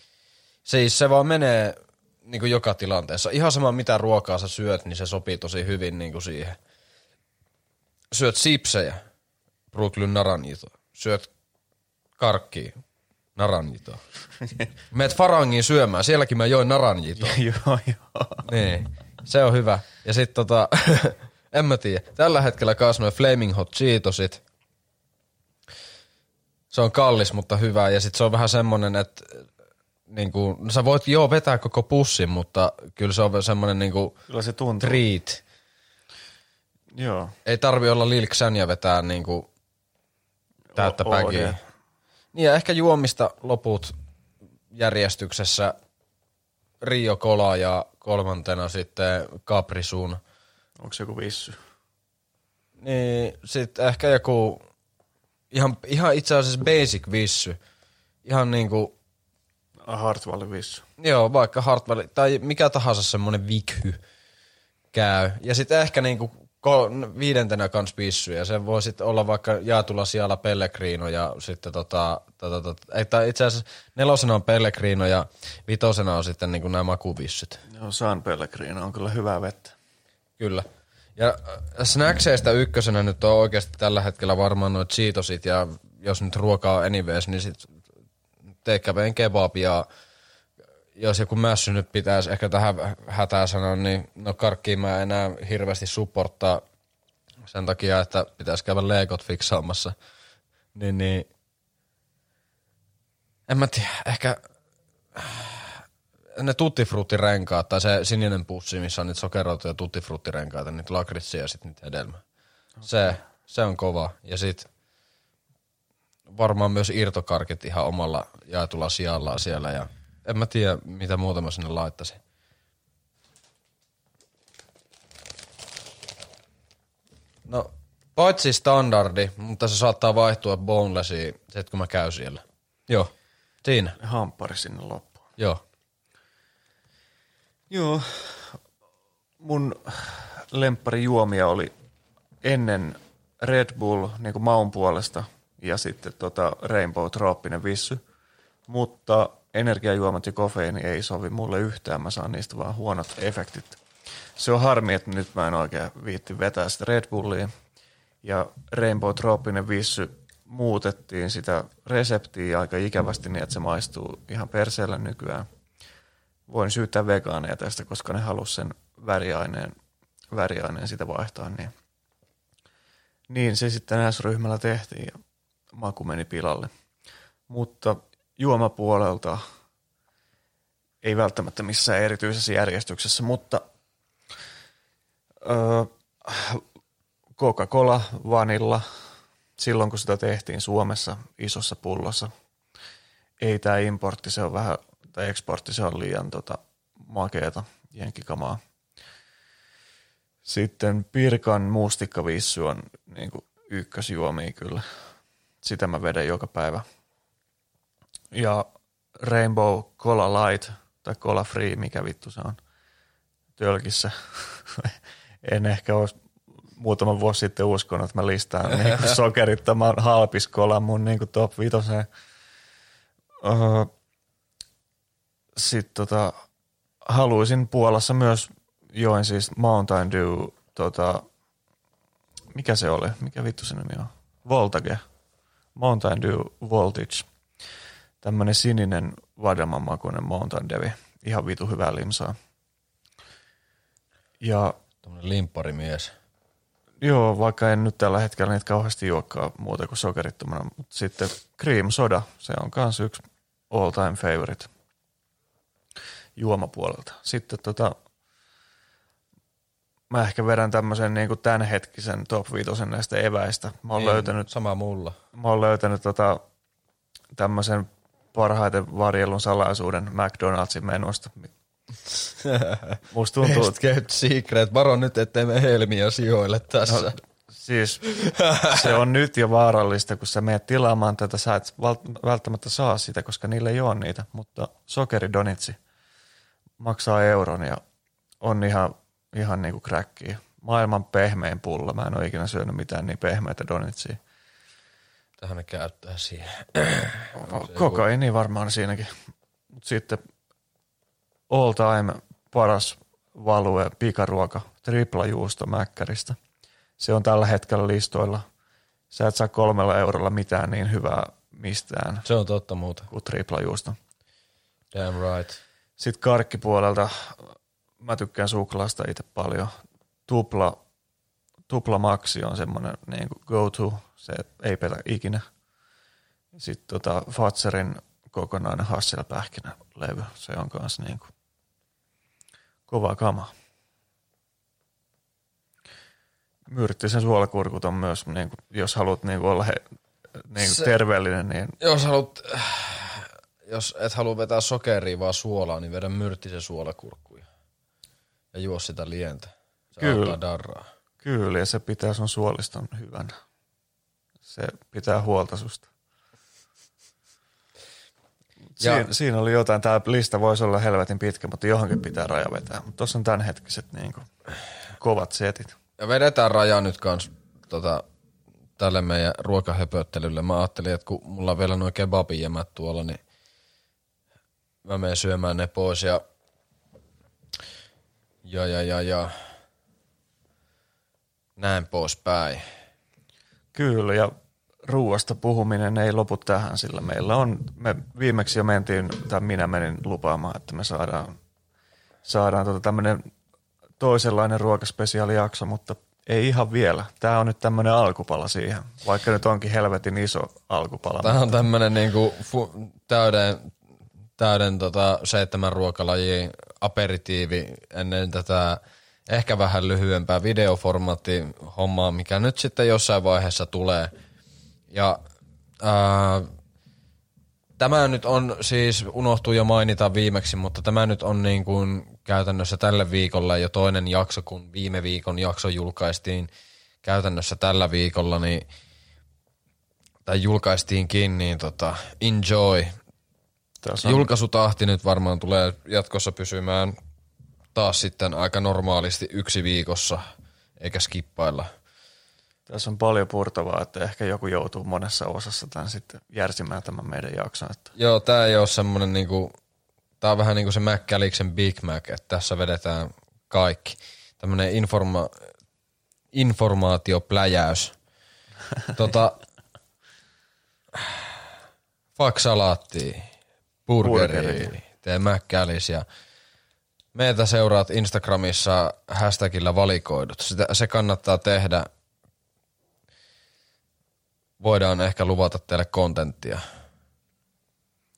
siis se vaan menee niin kuin joka tilanteessa. Ihan sama mitä ruokaa sä syöt, niin se sopii tosi hyvin niin kuin siihen. Syöt sipsejä, Brooklyn naranjito. Syöt karkkia, naranjito. Meet Farangiin syömään, sielläkin mä join naranjito. Joo. Niin, se on hyvä. Ja sit en mä tiedä. Tällä hetkellä kans noin Flaming Hot Cheetosit. Se on kallis, mutta hyvä. Ja sit se on vähän semmonen, että niinku, sä voit vetää koko pussin, mutta kyllä se on semmonen niinku treat. Joo. Ei tarvi olla lilksän ja vetää niinku täyttä päkiä. Niin ja ehkä juomista loput järjestyksessä Rio Cola ja kolmantena sitten Capri Sun. Onko se joku vissy? Niin, sit ehkä joku ihan itse asiassa basic vissy. Ihan niinku Hartwallin vissy. Joo, vaikka Hartwallin tai mikä tahansa semmonen vikhy käy. Ja sit ehkä niinku viidentenä kans vissyjä. Se voi sitten olla vaikka jaetulla sijalla Pellegrino ja sitten itse asiassa nelosena on Pellegrino ja vitosena on sitten niinku nämä makuvissyt. Joo, San Pellegrino on kyllä hyvää vettä. Kyllä. Ja snackseista ykkösenä nyt on oikeasti tällä hetkellä varmaan noin Cheetosit ja jos nyt ruokaa on anyways, niin sit TKV:n kebab ja jos joku mässy nyt pitäisi ehkä tähän hätää sanoa, niin no karkkiin mä enää hirveästi supporttaa sen takia, että pitäisi käydä leekot fiksaamassa. Niin. En mä tiedä, ehkä ne tuttifruuttirenkaat tai se sininen pussi, missä on niitä sokeroituja tuttifruuttirenkaita, niitä lakritsia ja sitten niitä hedelmää. Okay. Se on kova. Ja sit varmaan myös irtokarkit ihan omalla jaetulla sijallaan siellä ja en mä tiedä, mitä muuta mä sinne laittaisin. No, paitsi standardi, mutta se saattaa vaihtua bonelessiin, sit kun mä käyn siellä. Joo, siinä. Hamppari sinne loppuun. Joo, mun lempparijuomia oli ennen Red Bull, niinku maun puolesta, ja sitten Rainbow trooppinen vissy, mutta energiajuomat ja kofeiini ei sovi mulle yhtään, mä saan niistä vaan huonot efektit. Se on harmi, että nyt mä en oikein viitti vetää sitä Red Bullia. Ja Rainbow Tropinen vissy muutettiin sitä reseptiä aika ikävästi niin, että se maistuu ihan perseellä nykyään. Voin syyttää vegaaneja tästä, koska ne halusi sen väriaineen sitä vaihtaa. Niin se sitten S-ryhmällä tehtiin ja maku meni pilalle. Mutta juomapuolelta ei välttämättä missään erityisessä järjestyksessä, mutta Coca-Cola, vanilla, silloin kun sitä tehtiin Suomessa isossa pullossa, ei tämä importti, se on vähän, tai eksportti, se on liian makeata jenkkikamaa. Sitten Pirkan mustikkavissy on niin kuin ykkösjuomia kyllä, sitä mä vedän joka päivä. Ja Rainbow Cola Light tai Cola Free, mikä vittu se on, tölkissä. En ehkä olisi muutama vuosi sitten uskonut, että mä listaan niinku sokerittamaan halpiskolan mun niinku top vitoseen. Sitten haluaisin Puolassa myös join siis Mountain Dew, mikä se oli, mikä vittu se nimi on? Voltage. Mountain Dew Voltage. Tämmönen sininen vadelmanmakuinen Mountain Dew. Ihan vitu hyvää limsaa. Ja tämmönen limpparimies. Joo, vaikka en nyt tällä hetkellä niitä kauheasti juokkaa muuta kuin sokerittomana. Mutta sitten cream soda, se on kans yksi all time favorite juomapuolelta. Sitten mä ehkä vedän tämmösen niinku tämänhetkisen top 5 näistä eväistä. Mä oon löytänyt sama mulla. Mä oon löytänyt tämmösen parhaiten varjelun salaisuuden McDonaldsin menusta. Musta tuntuu, että kept secret. Varo nyt, ettei me helmiä sijoille tässä. No, siis se on nyt jo vaarallista, kun sä menet tilaamaan tätä. Sä et välttämättä saa sitä, koska niillä ei ole niitä. Mutta sokeridonitsi maksaa euron ja on ihan niinku crackia. Maailman pehmein pulla. Mä en ole ikinä syönyt mitään niin pehmeitä donitsia. Tähän ne käyttää siihen. Kokaini varmaan siinäkin. Mut sitten all time paras value pikaruoka, triplajuusto Mäkkäristä. Se on tällä hetkellä listoilla. Sä et saa 3 eurolla mitään niin hyvää mistään. Se on totta muuta. Kuin triplajuusto. Damn right. Sitten karkkipuolelta mä tykkään suklaasta itse paljon. Tuplamaksi on semmoinen niin kuin go-to, se ei petä ikinä. Sitten Fatserin kokonainen Hasselpähkinä-levy, se on kanssa niin kuin kova kama. Myrttisen suolakurkut on myös, niin kuin, jos haluat niin kuin olla niin kuin terveellinen. Niin jos haluat jos et halua vetää sokeria vaan suolaa, niin vedä myrttisen suolakurkkuja. Ja juo sitä lientä. Se auttaa darraa. Kyllä, ja se pitää sun suoliston hyvänä. Se pitää huolta susta. Siinä oli jotain, tämä lista voisi olla helvetin pitkä, mutta johonkin pitää raja vetää. Mutta tuossa on tämänhetkiset niinku kovat setit. Ja vedetään raja nyt kans tälle meidän ruokahöpöttelylle. Mä ajattelin, että kun mulla on vielä nuo kebabijämät tuolla, niin mä menen syömään ne pois ja näin poispäin. Kyllä, ja ruuasta puhuminen ei lopu tähän, sillä meillä on, me viimeksi jo mentiin, tai minä menin lupaamaan, että me saadaan tämmöinen toisenlainen ruokaspesiaalijakso, mutta ei ihan vielä. Tämä on nyt tämmöinen alkupala siihen, vaikka nyt onkin helvetin iso alkupala. Tämä on tämmöinen niinku täyden 7 ruokalajia aperitiivi ennen tätä ehkä vähän lyhyempää videoformaatti hommaa, mikä nyt sitten jossain vaiheessa tulee. Ja tämä nyt on siis, unohtui jo mainita viimeksi, mutta tämä nyt on niin kuin käytännössä tällä viikolla jo toinen jakso, kun viime viikon jakso julkaistiin käytännössä tällä viikolla, niin, tai julkaistiinkin, niin enjoy. Julkaisutahti nyt varmaan tulee jatkossa pysymään taas sitten aika normaalisti yksi viikossa, eikä skippailla. Tässä on paljon purtavaa, että ehkä joku joutuu monessa osassa tämän sitten järsimään tämän meidän jakson. Joo, tämä ei ole semmoinen, niinku, tämä on vähän niin kuin se Mäk Gäliksen Big Mac, että tässä vedetään kaikki. Tämmöinen informaatiopläjäys. Faksalaattiin, burgeriin, tee Mäk Gälis ja meitä seuraat Instagramissa hashtagillä valikoidut. Se kannattaa tehdä. Voidaan ehkä luvata teille kontenttia.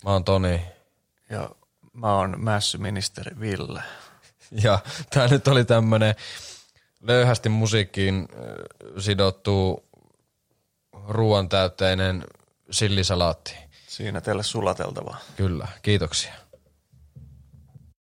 Mä oon Toni. Ja mä oon mässyministeri Ville. Ja tää nyt oli tämmönen löyhästi musiikkiin sidottu ruoantäytteinen sillisalaatti. Siinä teille sulateltavaa. Kyllä, kiitoksia.